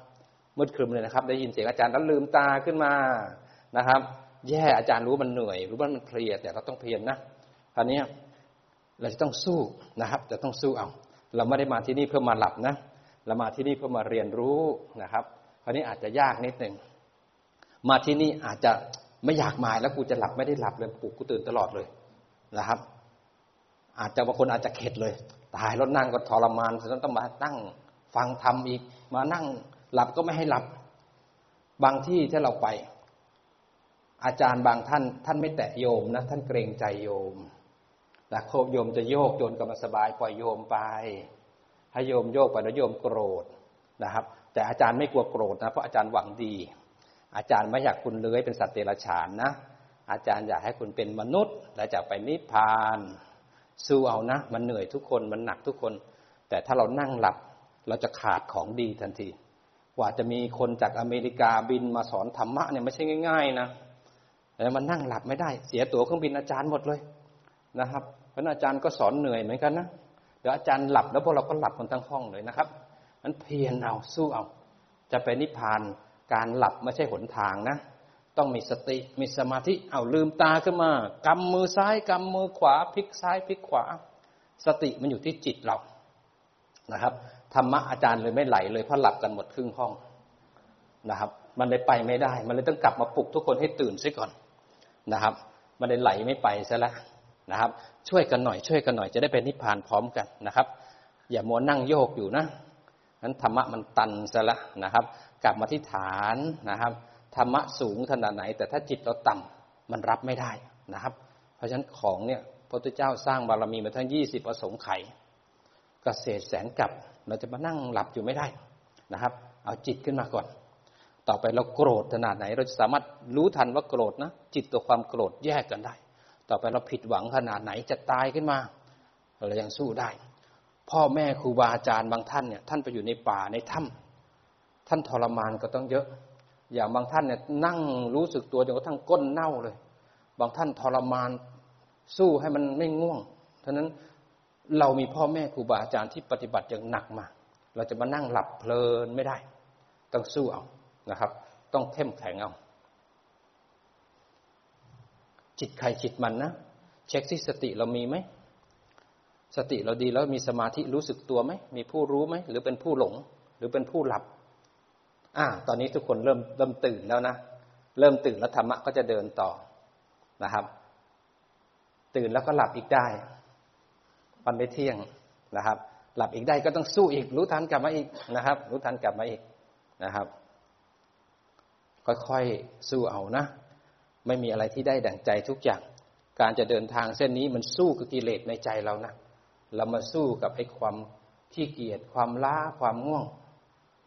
มืดครึมเลยนะครับได้ยินเสียงอาจารย์แล้วลืมตาขึ้นมานะครับแย่อาจารย์รู้มันเหนื่อยรู้ว่ามันเพลียแต่เราต้องเพียรนะคราวนี้เราจะต้องสู้นะครับจะต้องสู้เอาเราไม่ได้มาที่นี่เพื่อมาหลับนะเรามาที่นี่เพื่อมาเรียนรู้นะครับคราวนี้อาจจะยากนิดนึงมาที่นี่อาจจะไม่อยากมาแล้วกูจะหลับไม่ได้หลับเลยปลุกกูตื่นตลอดเลยนะครับอาจจะบางคนอาจจะเข็ดเลยตายแล้วนั่งก็ทรมานฉะนั้นต้องมานั่งฟังธรรมอีกมานั่งหลับก็ไม่ให้หลับบางที่ถ้าเราไปอาจารย์บางท่านไม่แตะโยมนะท่านเกรงใจโยมแล้วโคบโยมจะโยกโยนก็มาสบายปล่อยโยมไปให้โยมโยกไปแล้วโยมโกรธนะครับแต่อาจารย์ไม่กลัวโกรธนะเพราะอาจารย์หวังดีอาจารย์ไม่อยากคุณเลื้อยเป็นสัตว์เดรัจฉานนะอาจารย์อยากให้คุณเป็นมนุษย์และจะไปนิพพานสู้เอานะมันเหนื่อยทุกคนมันหนักทุกคนแต่ถ้าเรานั่งหลับเราจะขาดของดีทันทีกว่าจะมีคนจากอเมริกาบินมาสอนธรรมะเนี่ยไม่ใช่ง่ายๆนะแล้วมันนั่งหลับไม่ได้เสียตั๋วเครื่องบินอาจารย์หมดเลยนะครับเพราะอาจารย์ก็สอนเหนื่อยเหมือนกันนะเดี๋ยวอาจารย์หลับแล้วพวกเราก็หลับกันทั้งห้องเลยนะครับนั้นเพียรเอาสู้เอาจะไปนิพพานการหลับไม่ใช่หนทางนะต้องมีสติมีสมาธิเอาลืมตาขึ้นมากำมือซ้ายกำมือขวาพลิกซ้ายพลิกขวาสติมันอยู่ที่จิตเรานะครับธรรมะอาจารย์เลยไม่ไหลเลยเพราะหลับกันหมดครึ่งห้องนะครับมันเลยไปไม่ได้มันเลยต้องกลับมาปลุกทุกคนให้ตื่นซะก่อนนะครับมันเลยไหลไม่ไปซะแล้วนะครับช่วยกันหน่อยจะได้ไปนิพพานพร้อมกันนะครับอย่ามัวนั่งโยกอยู่นะนั้นธรรมะมันตันซะละนะครับกลับมาที่ฐานนะครับธรรมะสูงขนาดไหนแต่ถ้าจิตเราต่ำมันรับไม่ได้นะครับเพราะฉะนั้นของเนี่ยพระพุทธเจ้าสร้างบารมีมาทั้ง20อสงไขยเกษตรแสนกลับเราจะมานั่งหลับอยู่ไม่ได้นะครับเอาจิตขึ้นมาก่อนต่อไปเราโกรธขนาดไหนเราจะสามารถรู้ทันว่าโกรธนะจิตตัวความโกรธแยกกันได้ต่อไปเราผิดหวังขนาดไหนจะตายขึ้นมาเรายังสู้ได้พ่อแม่ครูบาอาจารย์บางท่านเนี่ยท่านไปอยู่ในป่าในถ้ำท่านทรมานก็ต้องเยอะอย่างบางท่านเนี่ยนั่งรู้สึกตัวจนกระทั่งก้นเน่าเลยบางท่านทรมานสู้ให้มันไม่ง่วงฉะนั้นเรามีพ่อแม่ครูบาอาจารย์ที่ปฏิบัติอย่างหนักมาเราจะมานั่งหลับเพลินไม่ได้ต้องสู้เอานะครับต้องเข้มแข็งเอาจิตใครจิตมันนะเช็คที่สติเรามีไหมสติเราดีแล้วมีสมาธิรู้สึกตัวไหมมีผู้รู้ไหมหรือเป็นผู้หลงหรือเป็นผู้หลับตอนนี้ทุกคนเริ่มตื่นแล้วนะเริ่มตื่นแล้วธรรมะก็จะเดินต่อนะครับตื่นแล้วก็หลับอีกได้วันไม่เที่ยงนะครับหลับอีกได้ก็ต้องสู้อีกรู้ทันกลับมาอีกนะครับรู้ทันกลับมาอีกนะครับค่อยๆสู้เอานะไม่มีอะไรที่ได้ดั่งใจทุกอย่างการจะเดินทางเส้นนี้มันสู้กับกิเลสในใจเรานะเรามาสู้กับไอ้ความขี้เกียจความล้าความง่วง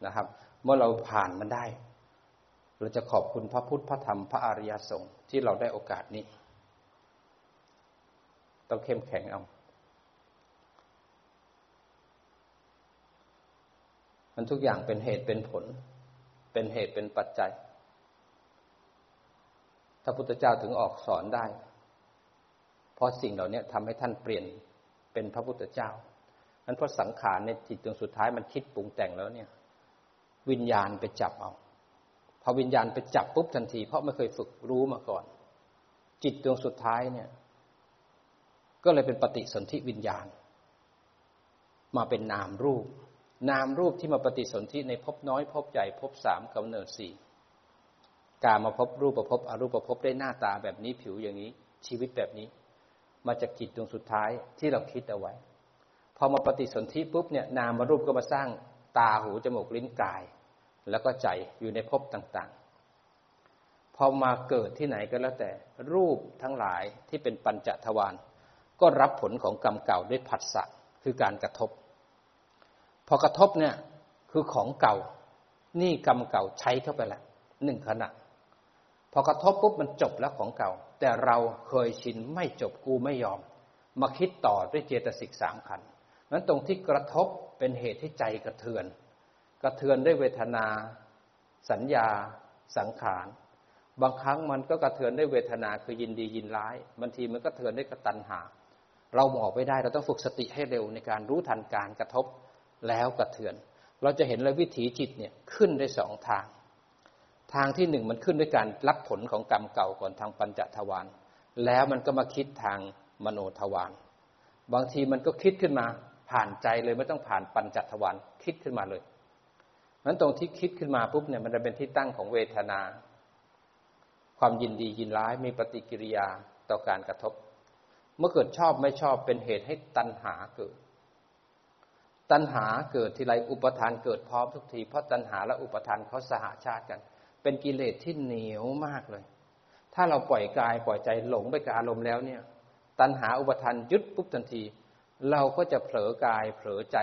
นะครับเมื่อเราผ่านมันได้เราจะขอบคุณพระพุทธพระธรรมพระอริยสงฆ์ที่เราได้โอกาสนี้ต้องเข้มแข็งเอามันทุกอย่างเป็นเหตุเป็นผลเป็นเหตุเป็นปัจจัยพระพุทธเจ้าถึงออกสอนได้เพราะสิ่งเหล่านี้ทำให้ท่านเปลี่ยนเป็นพระพุทธเจ้านั้นเพราะสังขารในจิตดวงสุดท้ายมันคิดปรุงแต่งแล้วเนี่ยวิญญาณไปจับเอาพอวิญญาณไปจับปุ๊บทันทีเพราะไม่เคยฝึกรู้มาก่อนจิตดวงสุดท้ายเนี่ยก็เลยเป็นปฏิสนธิวิญญาณมาเป็นนามรูปนามรูปที่มาปฏิสนธิในภพน้อยภพใหญ่ภพ3กำเนิด4กามภพรูปภพอรูปภพได้หน้าตาแบบนี้ผิวอย่างนี้ชีวิตแบบนี้มาจากจิตดวงสุดท้ายที่เราคิดเอาไว้พอมาปฏิสนธิปุ๊บเนี่ยนามรูปก็มาสร้างตาหูจมูกลิ้นกายแล้วก็ใจอยู่ในภพต่าง พอมาเกิดที่ไหนก็แล้วแต่รูปทั้งหลายที่เป็นปัญจทวารก็รับผลของกรรมเก่าด้วยผัสสะคือการกระทบพอกระทบเนี่ยคือของเก่านี่กรรมเก่าใช้เข้าไปละหนึ่งขณะพอกระทบปุ๊บมันจบแล้วของเก่าแต่เราเคยชินไม่จบกูไม่ยอมมาคิดต่อด้วยเจตสิกสามขันธ์นั้นตรงที่กระทบเป็นเหตุให้ใจกระเทือนด้วยเวทนาสัญญาสังขารบางครั้งมันก็กระเทือนด้วยเวทนาคือยินดียินร้ายบางทีมันก็กระเทือนด้วยตัณหาเราหมอบไม่ได้เราต้องฝึกสติให้เร็วในการรู้ทันการกระทบแล้วกระเทือนเราจะเห็นเลยวิถีจิตเนี่ยขึ้นได้สองทางที่หนึ่งมันขึ้นด้วยการรับผลของกรรมเก่าก่อนทางปัญจทวารแล้วมันก็มาคิดทางมโนทวารบางทีมันก็คิดขึ้นมาผ่านใจเลยไม่ต้องผ่านปัญจทวารคิดขึ้นมาเลยนั้นตรงที่คิดขึ้นมาปุ๊บเนี่ยมันจะเป็นที่ตั้งของเวทนาความยินดียินร้ายมีปฏิกิริยาต่อการกระทบเมื่อเกิดชอบไม่ชอบเป็นเหตุให้ตัณหาเกิดตัณหาเกิดทีไรอุปทานเกิดพร้อมทุกทีเพราะตัณหาและอุปทานเขาสหชาติกันเป็นกิเลสที่เหนียวมากเลยถ้าเราปล่อยกายปล่อยใจหลงไปกับอารมณ์แล้วเนี่ยตัณหาอุปทานยึดปุ๊บทันทีเราก็จะเผลอกายเผลอใจ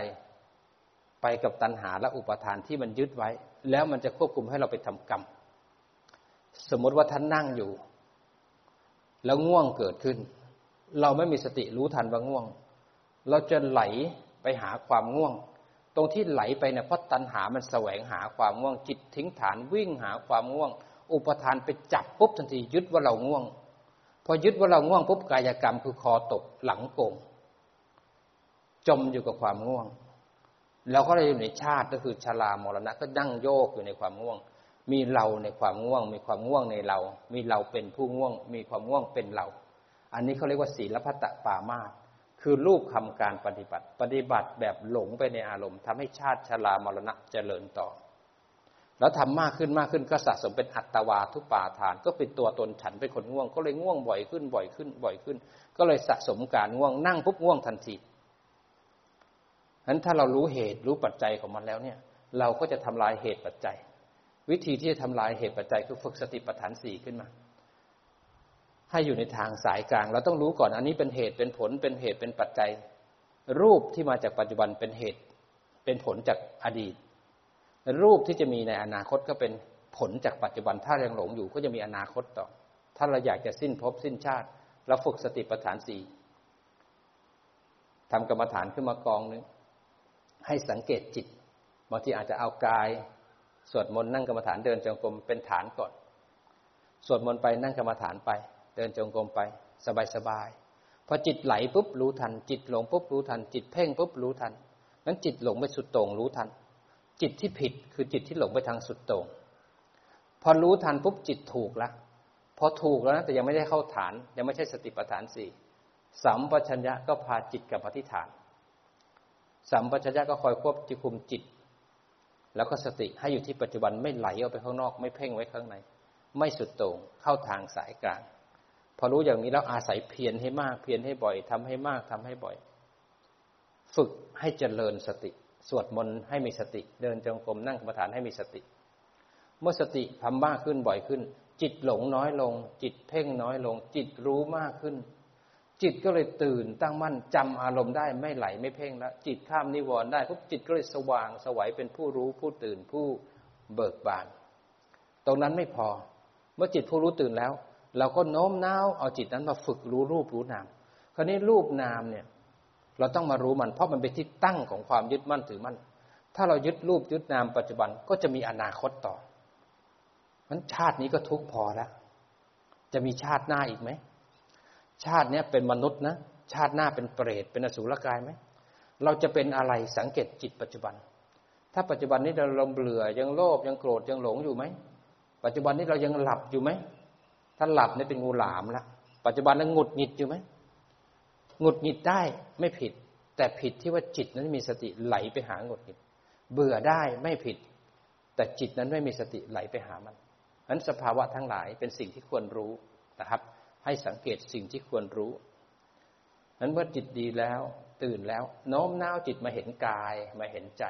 ไปกับตัณหาและอุปทานที่มันยึดไว้แล้วมันจะควบคุมให้เราไปทำกรรมสมมติว่าท่านนั่งอยู่แล้วง่วงเกิดขึ้นเราไม่มีสติรู้ทันว่าง่วงเราจะไหลไปหาความง่วงตรงที่ไหลไปเนี่ยเพราะตัณหามันแสวงหาความง่วงจิตทิ้งฐานวิ่งหาความง่วงอุปทานไปจับปุ๊บทันทียึดว่าเราง่วงพอยึดว่าเราง่วงปุ๊บกายกรรมคือคอตกหลังโก่งจมอยู่กับความง่วงแล้วก็เลยอยู่ในชาติก็คือชรามรณะก็นั่งโยกอยู่ในความง่วงมีเราในความง่วงมีความง่วงในเรามีเราเป็นผู้ง่วงมีความง่วงเป็นเราอันนี้เขาเรียกว่าศีลพัตตปามาสคือรูปคำการปฏิบัติแบบหลงไปในอารมณ์ทำให้ชาติชรามรณะเจริญต่อแล้วทำมากขึ้นก็สะสมเป็นอัตวาทุปาทานก็เป็นตัวตนฉันเป็นคนง่วงก็เลยง่วงบ่อยขึ้นก็เลยสะสมการง่วงนั่งปุ๊บง่วงทันทีงั้นถ้าเรารู้เหตุรู้ปัจจัยของมันแล้วเนี่ยเราก็จะทำลายเหตุปัจจัยวิธีที่จะทำลายเหตุปัจจัยคือฝึกสติปัฏฐานสี่ขึ้นมาให้อยู่ในทางสายกลางเราต้องรู้ก่อนอันนี้เป็นเหตุเป็นผลเป็นเหตุเป็นปัจจัยรูปที่มาจากปัจจุบันเป็นเหตุเป็นผลจากอดีตรูปที่จะมีในอนาคตก็เป็นผลจากปัจจุบันถ้ายังหลงอยู่ก็จะมีอนาคตต่อถ้าเราอยากจะสิ้นภพสิ้นชาติเราฝึกสติปัฏฐานสี่ทำกรรมฐานขึ้นมากองนึงให้สังเกตจิตบางทีอาจจะเอากายสวดมนต์นั่งกรรมฐานเดินจงกรมเป็นฐานก่อนสวดมนต์ไปนั่งกรรมฐานไปเดินจงกรมไปสบายๆพอจิตไหลปุ๊บรู้ทันจิตหลงปุ๊บรู้ทันจิตเพ่งปุ๊บรู้ทันนั้นจิตหลงไปสุดโต่งรู้ทันจิตที่ผิดคือจิตที่หลงไปทางสุดโต่งพอรู้ทันปุ๊บจิตถูกละพอถูกแล้วนะแต่ยังไม่ได้เข้าฐานยังไม่ใช่สติปัฏฐานสี่สัมปชัญญะก็พาจิตกลับมาที่ฐานสัมปชัญญะก็คอยควบคุมจิตแล้วก็สติให้อยู่ที่ปัจจุบันไม่ไหลออกไปข้างนอกไม่เพ่งไว้ข้างในไม่สุดโต่งเข้าทางสายกลางพอรู้อย่างนี้แล้วอาศัยเพียรให้มากเพียรให้บ่อยทำให้มากทำให้บ่อยฝึกให้เจริญสติสวดมนต์ให้มีสติเดินจงกรมนั่งกรรมฐานให้มีสติเมื่อสติทำมากขึ้นบ่อยขึ้นจิตหลงน้อยลงจิตเพ่งน้อยลงจิตรู้มากขึ้นจิตก็เลยตื่นตั้งมั่นจำอารมณ์ได้ไม่ไหลไม่เพ่งแล้วจิตข้ามนิวรณ์ได้ปุ๊บจิตก็เลยสว่างสวัยเป็นผู้รู้ผู้ตื่นผู้เบิกบานตรงนั้นไม่พอเมื่อจิตผู้รู้ตื่นแล้วเราก็โน้มน้าวเอาจิตนั้นมาฝึกรู้รูปรู้นามคราวนี้รูปนามเนี่ยเราต้องมารู้มันเพราะมันเป็นที่ตั้งของความยึดมั่นถือมั่นถ้าเรายึดรูปยึดนามปัจจุบันก็จะมีอนาคตต่อนั้นชาตินี้ก็ทุกข์พอแล้วจะมีชาติหน้าอีกไหมชาตินี้เป็นมนุษย์นะชาติหน้าเป็นเปรตเป็นอสุรกายไหมเราจะเป็นอะไรสังเกตจิตปัจจุบันถ้าปัจจุบันนี้เราเบื่อยังโลภยังโกรธยังหลงอยู่ไหมปัจจุบันนี้เรายังหลับอยู่ไหมถ้าหลับนี่เป็นงูหลามละปัจจุบันนั้นหงุดหงิดอยู่ไหมหงุดหงิดได้ไม่ผิดแต่ผิดที่ว่าจิตนั้นมีสติไหลไปหาหงุดหงิดเบื่อได้ไม่ผิดแต่จิตนั้นไม่มีสติไหลไปหามันนั้นสภาวะทั้งหลายเป็นสิ่งที่ควรรู้นะครับให้สังเกตสิ่งที่ควรรู้นั้นเมื่อจิตดีแล้วตื่นแล้วโน้มน้าวจิตมาเห็นกายมาเห็นใจ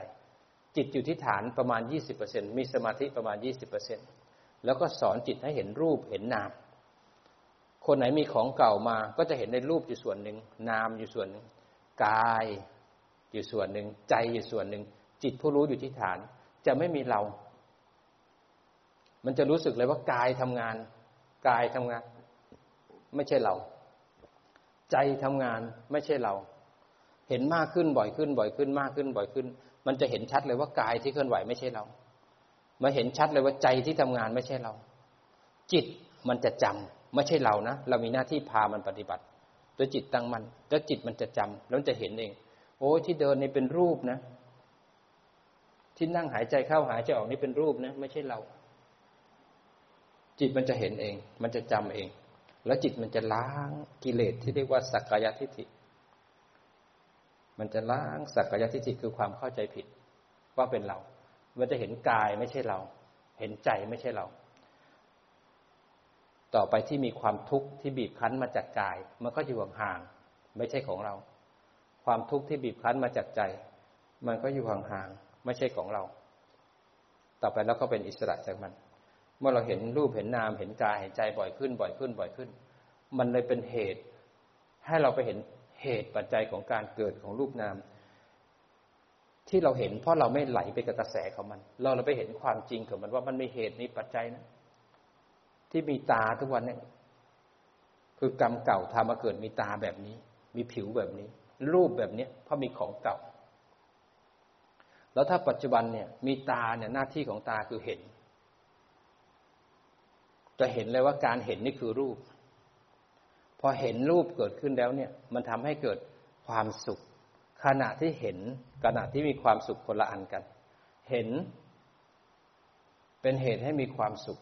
จิตอยู่ที่ฐานประมาณ 20% มีสมาธิประมาณ 20% แล้วก็สอนจิตให้เห็นรูปเห็นนามคนไหนมีของเก่ามาก็จะเห็นในรูปอยู่ส่วนหนึ่งนามอยู่ส่วนหนึ่งกายอยู่ส่วนหนึ่งใจอยู่ส่วนหนึ่งจิตผู้รู้อยู่ที่ฐานจะไม่มีเรามันจะรู้สึกเลยว่ากายทำงานไม่ใช่เราใจทำงานไม่ใช่เราเห็นมากขึ้นบ่อยขึ้นมันจะเห็นชัดเลยว่ากายที่เคลื่อนไหวไม่ใช่เรามาเห็นชัดเลยว่าใจที่ทำงานไม่ใช่เราจิตมันจะจำไม่ใช่เรานะเรามีหน้าที่พามันปฏิบัติตัวจิตตั้งมันแล้วจิตมันจะจำแล้วมันจะเห็นเองโอ้ยที่เดินนี่เป็นรูปนะที่นั่งหายใจเข้าหายใจออกนี่เป็นรูปนะไม่ใช่เราจิตมันจะเห็นเองมันจะจำเองแล้วจิตมันจะล้างกิเลสที่เรียกว่าสักกายทิฏฐิมันจะล้างสักกายทิฏฐิคือความเข้าใจผิดว่าเป็นเรามันจะเห็นกายไม่ใช่เราเห็นใจไม่ใช่เราต่อไปที่มีความทุกข์ที่บีบคั้นมาจากกายมันก็อยู่ห่างๆไม่ใช่ของเราความทุกข์ที่บีบคั้นมาจากใจมันก็อยู่ห่างๆไม่ใช่ของเราต่อไปแล้วก็เป็นอิสระจากมันเมื่อเราเห็นรูปเห็นนามเห็นกายเห็นใจบ่อยขึ้นมันเลยเป็นเหตุให้เราไปเห็นเหตุปัจจัยของการเกิดของรูปนามที่เราเห็นเพราะเราไม่ไหลไปกับกระแสของมันเราไปเห็นความจริงของมันว่ามันมีเหตุมีปัจจัยนะที่มีตาทุกวันเนี่ยคือกรรมเก่าทำมาเกิดมีตาแบบนี้มีผิวแบบนี้รูปแบบนี้เพราะมีของเก่าแล้วถ้าปัจจุบันเนี่ยมีตาเนี่ยหน้าที่ของตาคือเห็นจะเห็นเลยว่าการเห็นนี่คือรูปพอเห็นรูปเกิดขึ้นแล้วเนี่ยมันทำให้เกิดความสุขขณะที่เห็นขณะที่มีความสุขคนละอันกันเห็นเป็นเหตุให้มีความสุข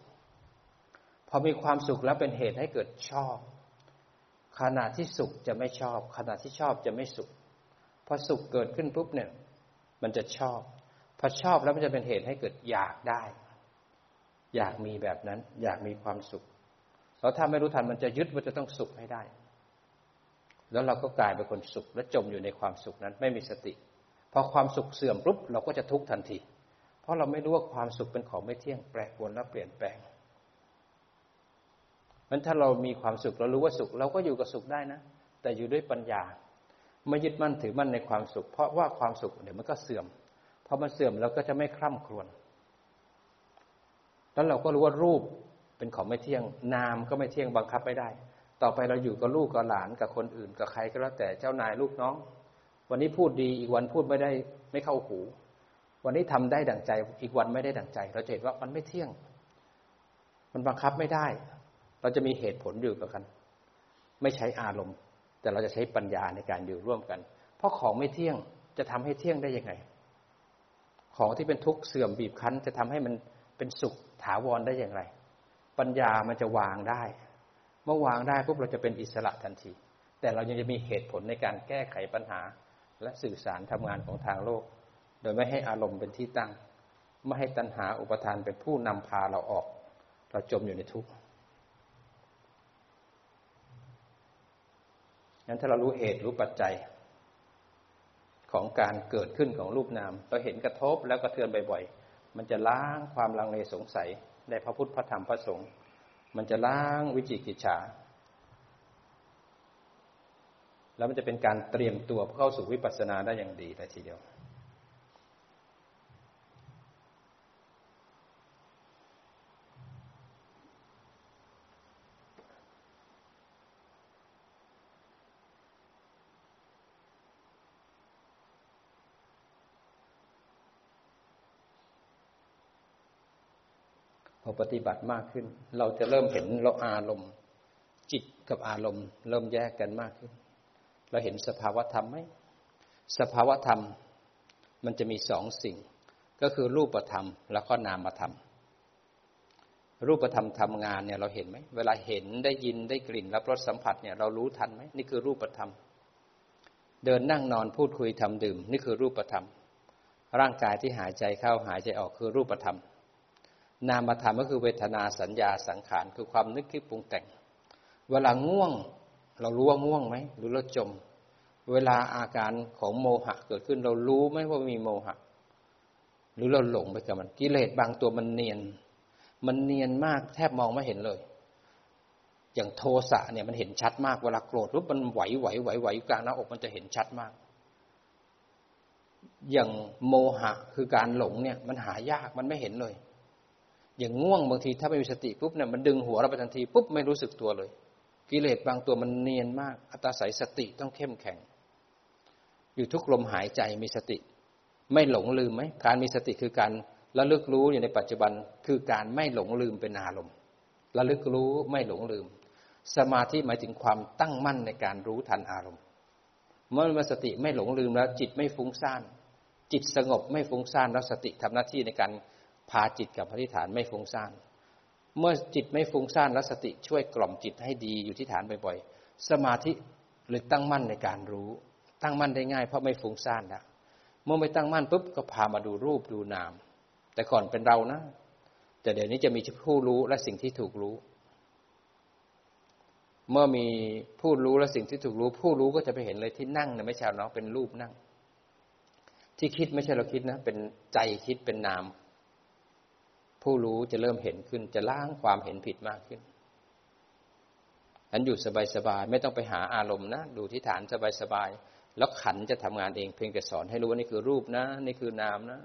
พอมีความสุขแล้วเป็นเหตุให้เกิดชอบขณะที่สุขจะไม่ชอบขณะที่ชอบจะไม่สุขพอสุขเกิดขึ้นปุ๊บเนี่ยมันจะชอบพอชอบแล้วมันจะเป็นเหตุให้เกิดอยากได้อยากมีแบบนั้นอยากมีความสุขแล้วถ้าไม่รู้ทันมันจะยึดว่าจะต้องสุขให้ได้แล้วเราก็กลายเป็นคนสุขและจมอยู่ในความสุขนั้นไม่มีสติพอความสุขเสื่อมปุ๊บเราก็จะทุกข์ทันทีเพราะเราไม่รู้ว่าความสุขเป็นของไม่เที่ยงแปรปรวนและเปลี่ยนแปลงงั้นถ้าเรามีความสุขเรารู้ว่าสุขเราก็อยู่กับสุขได้นะแต่อยู่ด้วยปัญญาไม่ยึดมั่นถือมั่นในความสุขเพราะว่าความสุขเดี๋ยวมันก็เสื่อมพอมันเสื่อมเราก็จะไม่คร่ำครวญแล้วเราก็รู้ว่ารูปเป็นของไม่เที่ยงนามก็ไม่เที่ยงบังคับไม่ได้ต่อไปเราอยู่กับลูกกับหลานกับคนอื่นกับใครก็แล้วแต่เจ้านายลูกน้องวันนี้พูดดีอีกวันพูดไม่ได้ไม่เข้าหูวันนี้ทำได้ดั่งใจอีกวันไม่ได้ดั่งใจเราจะเห็นว่ามันไม่เที่ยงมันบังคับไม่ได้เราจะมีเหตุผลอยู่กับกันไม่ใช้อารมณ์แต่เราจะใช้ปัญญาในการอยู่ร่วมกันเพราะของไม่เที่ยงจะทำให้เที่ยงได้ยังไงของที่เป็นทุกข์เสื่อมบีบคั้นจะทำให้มันเป็นสุขถาวรได้อย่างไรปัญญามันจะวางได้เมื่อวางได้ปุ๊บเราจะเป็นอิสระทันทีแต่เรายังจะมีเหตุผลในการแก้ไขปัญหาและสื่อสารทำงานของทางโลกโดยไม่ให้อารมณ์เป็นที่ตั้งไม่ให้ตัณหาอุปทานเป็นผู้นำพาเราออกเราจมอยู่ในทุกข์งั้นถ้าเรารู้เหตุรู้ปัจจัยของการเกิดขึ้นของรูปนามเราเห็นกระทบแล้วกระเทือนบ่อยๆมันจะล้างความลังเลสงสัยในพระพุทธพระธรรมพระสงฆ์มันจะล้างวิจิกิจฉาแล้วมันจะเป็นการเตรียมตัวเข้าสู่วิปัสสนาได้อย่างดีเลยทีเดียวพอปฏิบัติมากขึ้นเราจะเริ่มเห็นเราอารมณ์จิตกับอารมณ์เริ่มแยกกันมากขึ้นเราเห็นสภาวธรรมไหมสภาวธรรมมันจะมีสองสิ่งก็คือรูปธรรมและก็นามธรรมรูปธรรมทำงานเนี่ยเราเห็นไหมเวลาเห็นได้ยินได้กลิ่นรับรสสัมผัสเนี่ยเรารู้ทันไหมนี่คือรูปธรรมเดินนั่งนอนพูดคุยทำดื่มนี่คือรูปธรรมร่างกายที่หายใจเข้าหายใจออกคือรูปธรรมนามธรรมก็คือเวทนาสัญญาสังขารคือความนึกคิดปรุงแต่งเวลาง่วงเรารู้ว่าง่วงไหมรู้เราจมเวลาอาการของโมหะเกิดขึ้นเรารู้ไหมว่ามีโมหะหรือเราหลงไปกับมันกิเลสบางตัวมันเนียน มันเนียนมากแทบมองไม่เห็นเลยอย่างโทสะเนี่ยมันเห็นชัดมากเวลาโกรธปุ๊บมันไหวกลางหน้าอกมันจะเห็นชัดมากอย่างโมหะคือการหลงเนี่ยมันหายากมันไม่เห็นเลยอย่างง่วงบางทีถ้าไม่มีสติปุ๊บเนี่ยมันดึงหัวเราไปทันทีปุ๊บไม่รู้สึกตัวเลยกิเลสบางตัวมันเนียนมากอัตราศัยสติต้องเข้มแข็งอยู่ทุกลมหายใจมีสติไม่หลงลืมไหมการมีสติคือการระลึกรู้อยู่ในปัจจุบันคือการไม่หลงลืมเป็นอารมณ์ระลึกรู้ไม่หลงลืมสมาธิหมายถึงความตั้งมั่นในการรู้ทันอารมณ์เมื่อมีสติไม่หลงลืมแล้วจิตไม่ฟุ้งซ่านจิตสงบไม่ฟุ้งซ่านแล้วสติทำหน้าที่ในการพาจิตกับอธิษฐานไม่ฟุ้งซ่านเมื่อจิตไม่ฟุ้งซ่านแล้วสติช่วยกล่อมจิตให้ดีอยู่ที่ฐานบ่อยๆสมาธิหรือตั้งมั่นในการรู้ตั้งมั่นได้ง่ายเพราะไม่ฟุ้งซ่านนะเมื่อไม่ตั้งมั่นปุ๊บก็พามาดูรูปดูนามแต่ก่อนเป็นเรานะแต่เดี๋ยวนี้จะมีผู้รู้และสิ่งที่ถูกรู้เมื่อมีผู้รู้และสิ่งที่ถูกรู้ผู้รู้ก็จะไปเห็นเลยที่นั่งเนี่ยไม่ใช่เนาะเป็นรูปนั่งที่คิดไม่ใช่เราคิดนะเป็นใจคิดเป็นนามผู้รู้จะเริ่มเห็นขึ้นจะล้างความเห็นผิดมากขึ้นอันอยู่สบายๆไม่ต้องไปหาอารมณ์นะดูที่ฐานสบายๆแล้วขันจะทำงานเองเพียงแต่สอนให้รู้ว่านี่คือรูปนะนี่คือนามนะ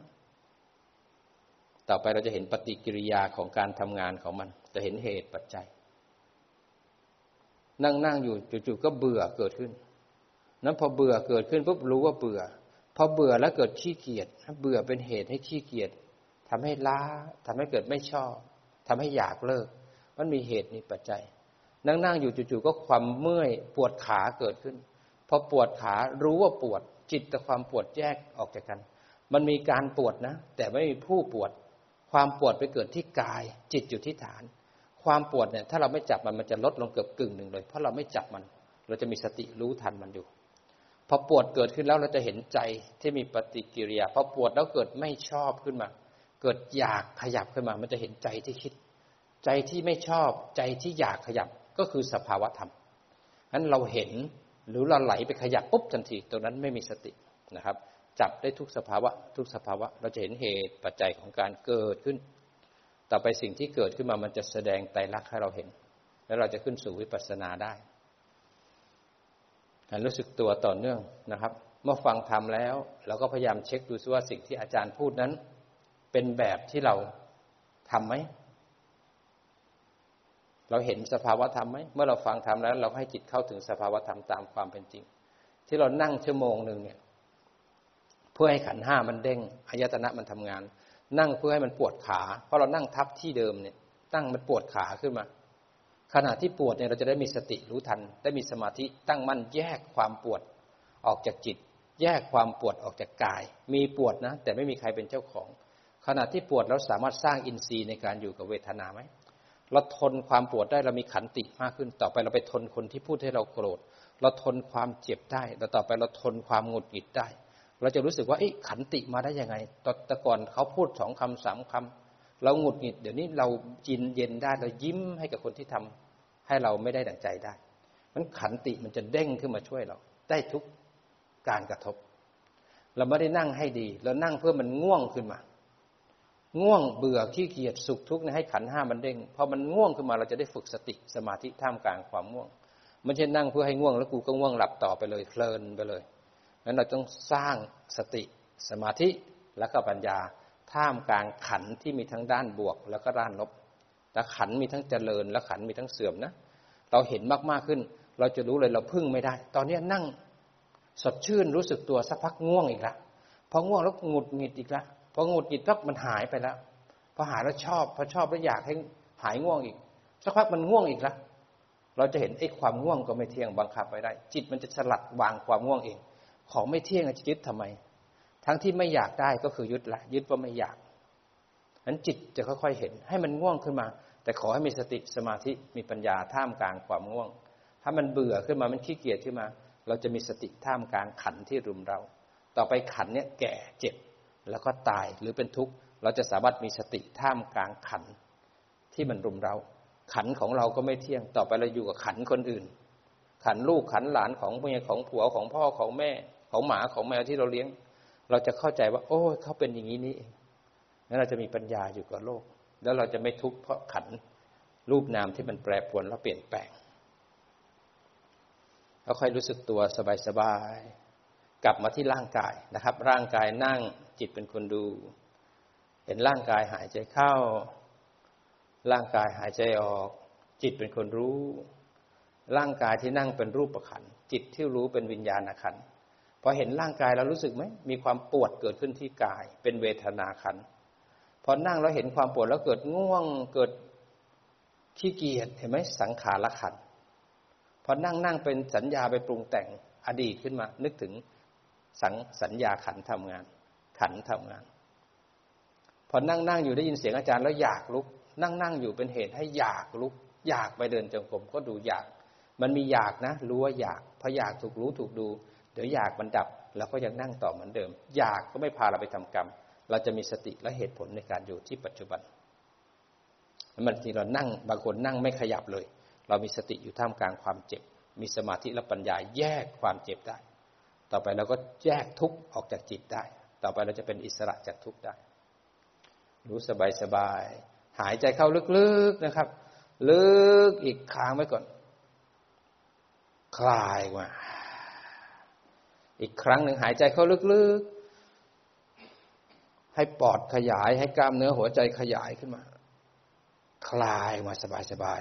ต่อไปเราจะเห็นปฏิกิริยาของการทำงานของมันจะเห็นเหตุปัจจัยนั่งๆอยู่จู่ๆก็เบื่อเกิดขึ้นนั้นพอเบื่อเกิดขึ้นปุ๊บรู้ว่าเบื่อพอเบื่อแล้วเกิดขี้เกียจเบื่อเป็นเหตุให้ขี้เกียจทำให้ล้าทำให้เกิดไม่ชอบทำให้อยากเลิกมันมีเหตุมีปัจจัยนั่งๆอยู่จู่ๆก็ความเมื่อยปวดขาเกิดขึ้นพอปวดขารู้ว่าปวดจิตกับความปวดแยกออกจากกันมันมีการปวดนะแต่ไม่มีผู้ปวดความปวดไปเกิดที่กายจิตอยู่ที่ฐานความปวดเนี่ยถ้าเราไม่จับมันจะลดลงเกือบกึ่งหนึ่งเลยเพราะเราไม่จับมันเราจะมีสติรู้ทันมันอยู่พอปวดเกิดขึ้นแล้วเราจะเห็นใจที่มีปฏิกิริยาพอปวดแล้วเกิดไม่ชอบขึ้นมาเกิดอยากขยับขึ้นมามันจะเห็นใจที่คิดใจที่ไม่ชอบใจที่อยากขยับก็คือสภาวะธรรมงั้นเราเห็นหรือเราไหลไปขยับปุ๊บทันทีตรงนั้นไม่มีสตินะครับจับได้ทุกสภาวะเราจะเห็นเหตุปัจจัยของการเกิดขึ้นต่อไปสิ่งที่เกิดขึ้นมามันจะแสดงไตรลักษณ์ให้เราเห็นแล้วเราจะขึ้นสู่วิปัสสนาได้การรู้สึกตัวต่อเนื่องนะครับเมื่อฟังธรรมแล้วเราก็พยายามเช็คดูซิว่าสิ่งที่อาจารย์พูดนั้นเป็นแบบที่เราทำไหมเราเห็นสภาวะธรรมไหมเมื่อเราฟังธรรมแล้วเราให้จิตเข้าถึงสภาวะธรรมตามความเป็นจริงที่เรานั่งชั่วโมงนึงเนี่ยเพื่อให้ขันธ์ห้ามันเด้งอายตนะมันทำงานนั่งเพื่อให้มันปวดขาเพราะเรานั่งทับที่เดิมเนี่ยตั้งมันปวดขาขึ้นมาขณะที่ปวดเนี่ยเราจะได้มีสติรู้ทันได้มีสมาธิตั้งมั่นแยกความปวดออกจากจิตแยกความปวดออกจากกายมีปวดนะแต่ไม่มีใครเป็นเจ้าของขณะที่ปวดเราสามารถสร้างอินทรีย์ในการอยู่กับเวทนาไหมเราทนความปวดได้เรามีขันติมากขึ้นต่อไปเราไปทนคนที่พูดให้เราโกรธเราทนความเจ็บได้แล้วต่อไปเราทนความหงุดหงิดได้เราจะรู้สึกว่าขันติมาได้ยังไงแต่ก่อนเขาพูดสองคำสามคำเราหงุดหงิดเดี๋ยวนี้เราจินเย็นได้เรายิ้มให้กับคนที่ทำให้เราไม่ได้ดั่งใจได้นั้นขันติมันจะเด้งขึ้นมาช่วยเราได้ทุกการกระทบเราไม่ได้นั่งให้ดีเรานั่งเพื่อมันง่วงขึ้นมาง่วงเบื่อขี้เกียจสุขทุกข์ให้ขันธ์ห้ามันเด้งพอมันง่วงขึ้นมาเราจะได้ฝึกสติสมาธิท่ามกลางความง่วงไม่ใช่นั่งเพื่อให้ง่วงแล้วกูก็ง่วงหลับต่อไปเลยเพลินไปเลยนั้นเราต้องสร้างสติสมาธิและก็ปัญญาท่ามกลางขันธ์ที่มีทั้งด้านบวกแล้วก็ด้านลบและขันธ์มีทั้งเจริญและขันธ์มีทั้งเสื่อมนะเราเห็นมากๆขึ้นเราจะรู้เลยเราพึ่งไม่ได้ตอนนี้นั่งสดชื่นรู้สึกตัวสักพักง่วงอีกละพอง่วงแล้วหงุดหงิดอีกละพอหงุดหงิดปั๊บมันหายไปแล้วพอหายแล้วชอบพอชอบแล้วอยากให้หายง่วงอีกสักพักมันง่วงอีกละเราจะเห็นความง่วงก็ไม่เที่ยงบังคับไม่ได้จิตมันจะสลัดวางความง่วงเองของไม่เที่ยงจะยึดทำไมทั้งที่ไม่อยากได้ก็คือยึดละยึดว่าไม่อยากนั้นจิตจะค่อยๆเห็นให้มันง่วงขึ้นมาแต่ขอให้มีสติสมาธิมีปัญญาท่ามกลางความง่วงถ้ามันเบื่อขึ้นมามันขี้เกียจขึ้นมาเราจะมีสติท่ามกลางขันธ์ที่รุมเราต่อไปขันธ์เนี่ยแก่เจ็บแล้วก็ตายหรือเป็นทุกข์เราจะสามารถมีสติท่ามกลางขันธ์ที่มันรุมเราขันธ์ของเราก็ไม่เที่ยงต่อไปเราอยู่กับขันธ์คนอื่นขันธ์ลูกขันธ์หลานของเมียของผัวของพ่อของแม่ของหมาของแมวที่เราเลี้ยงเราจะเข้าใจว่าโอ้เขาเป็นอย่างนี้นี่เองงั้นเราจะมีปัญญาอยู่กับโลก แล้วเราจะไม่ทุกข์เพราะขันธ์รูปนามที่มันแปรปรวนและเปลี่ยนแปลงเราค่อยรู้สึกตัวสบายๆกลับมาที่ร่างกายนะครับร่างกายนั่งจิตเป็นคนดูเห็นร่างกายหายใจเข้าร่างกายหายใจออกจิตเป็นคนรู้ร่างกายที่นั่งเป็นรูปขันธ์จิตที่รู้เป็นวิญญาณขันธ์พอเห็นร่างกายเรารู้สึกไหมมีความปวดเกิดขึ้นที่กายเป็นเวทนาขันธ์พอนั่งแล้วเห็นความปวดแล้วเกิดง่วงเกิดขี้เกียจเห็นไหมสังขารขันธ์พอนั่งเป็นสัญญาไปปรุงแต่งอดีตขึ้นมานึกถึงสัญญาขันธ์ทำงานขันธ์ทำงานพอนั่งอยู่ได้ยินเสียงอาจารย์แล้วอยากลุกนั่งอยู่เป็นเหตุให้อยากลุกอยากไปเดินจงกรมก็ดูอยากมันมีอยากนะรู้ว่าอยากพออยากถูกรู้ถูกดูเดี๋ยวอยากมันดับแล้วก็ยังนั่งต่อเหมือนเดิมอยากก็ไม่พาเราไปทำกรรมเราจะมีสติและเหตุผลในการอยู่ที่ปัจจุบันบางทีเรานั่งบางคนนั่งไม่ขยับเลยเรามีสติอยู่ท่ามกลางความเจ็บมีสมาธิและปัญญาแยกความเจ็บได้ต่อไปเราก็แยกทุกข์ออกจากจิตได้ต่อไปเราจะเป็นอิสระจากทุกข์ได้รู้สบายๆหายใจเข้าลึกๆนะครับลึกอีกค้างไว้ก่อนคลายมาอีกครั้งหนึ่งหายใจเข้าลึกๆให้ปอดขยายให้กล้ามเนื้อหัวใจขยายขึ้นมาคลายมาสบาย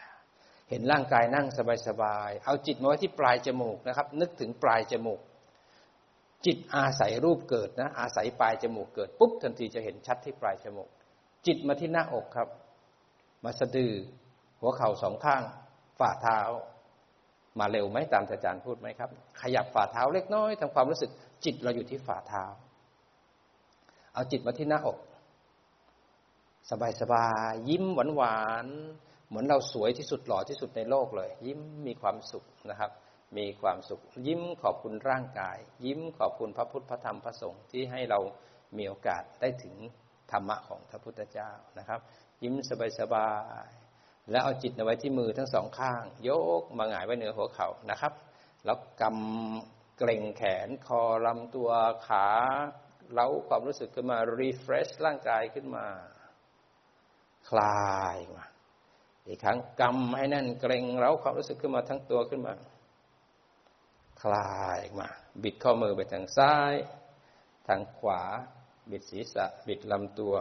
ๆเห็นร่างกายนั่งสบายๆเอาจิตมาไว้ที่ปลายจมูกนะครับนึกถึงปลายจมูกจิตอาศัยรูปเกิดนะอาศัยปลายจมูกเกิดปุ๊บทันทีจะเห็นชัดที่ปลายจมูกจิตมาที่หน้าอกครับมาสะดือหัวเข่าสองข้างฝ่าเท้ามาเร็วไหมตามอาจารย์พูดไหมครับขยับฝ่าเท้าเล็กน้อยทำความรู้สึกจิตเราอยู่ที่ฝ่าเท้าเอาจิตมาที่หน้าอกสบายๆยิ้มหวานๆเหมือนเราสวยที่สุดหล่อที่สุดในโลกเลยยิ้มมีความสุขนะครับมีความสุขยิ้มขอบคุณร่างกายยิ้มขอบคุณพระพุทธพระธรรมพระสงฆ์ที่ให้เรามีโอกาสได้ถึงธรรมะของพระพุทธเจ้านะครับยิ้มสบายๆแล้วเอาจิตเอาไว้ที่มือทั้งสองข้างยกมาหงายไว้เหนือหัวเข่านะครับแล้วกำเกร็งแขนคอลำตัวขาเล้าความรู้สึกขึ้นมา refresh ร่างกายขึ้นมาคลายมาอีกครั้งกำให้แน่นเกร็งเล้าความรู้สึกขึ้นมาทั้งตัวขึ้นมาคลายมาบิดข้อมือไปทางซ้ายทางขวาบิดศีรษะบิดลำตัว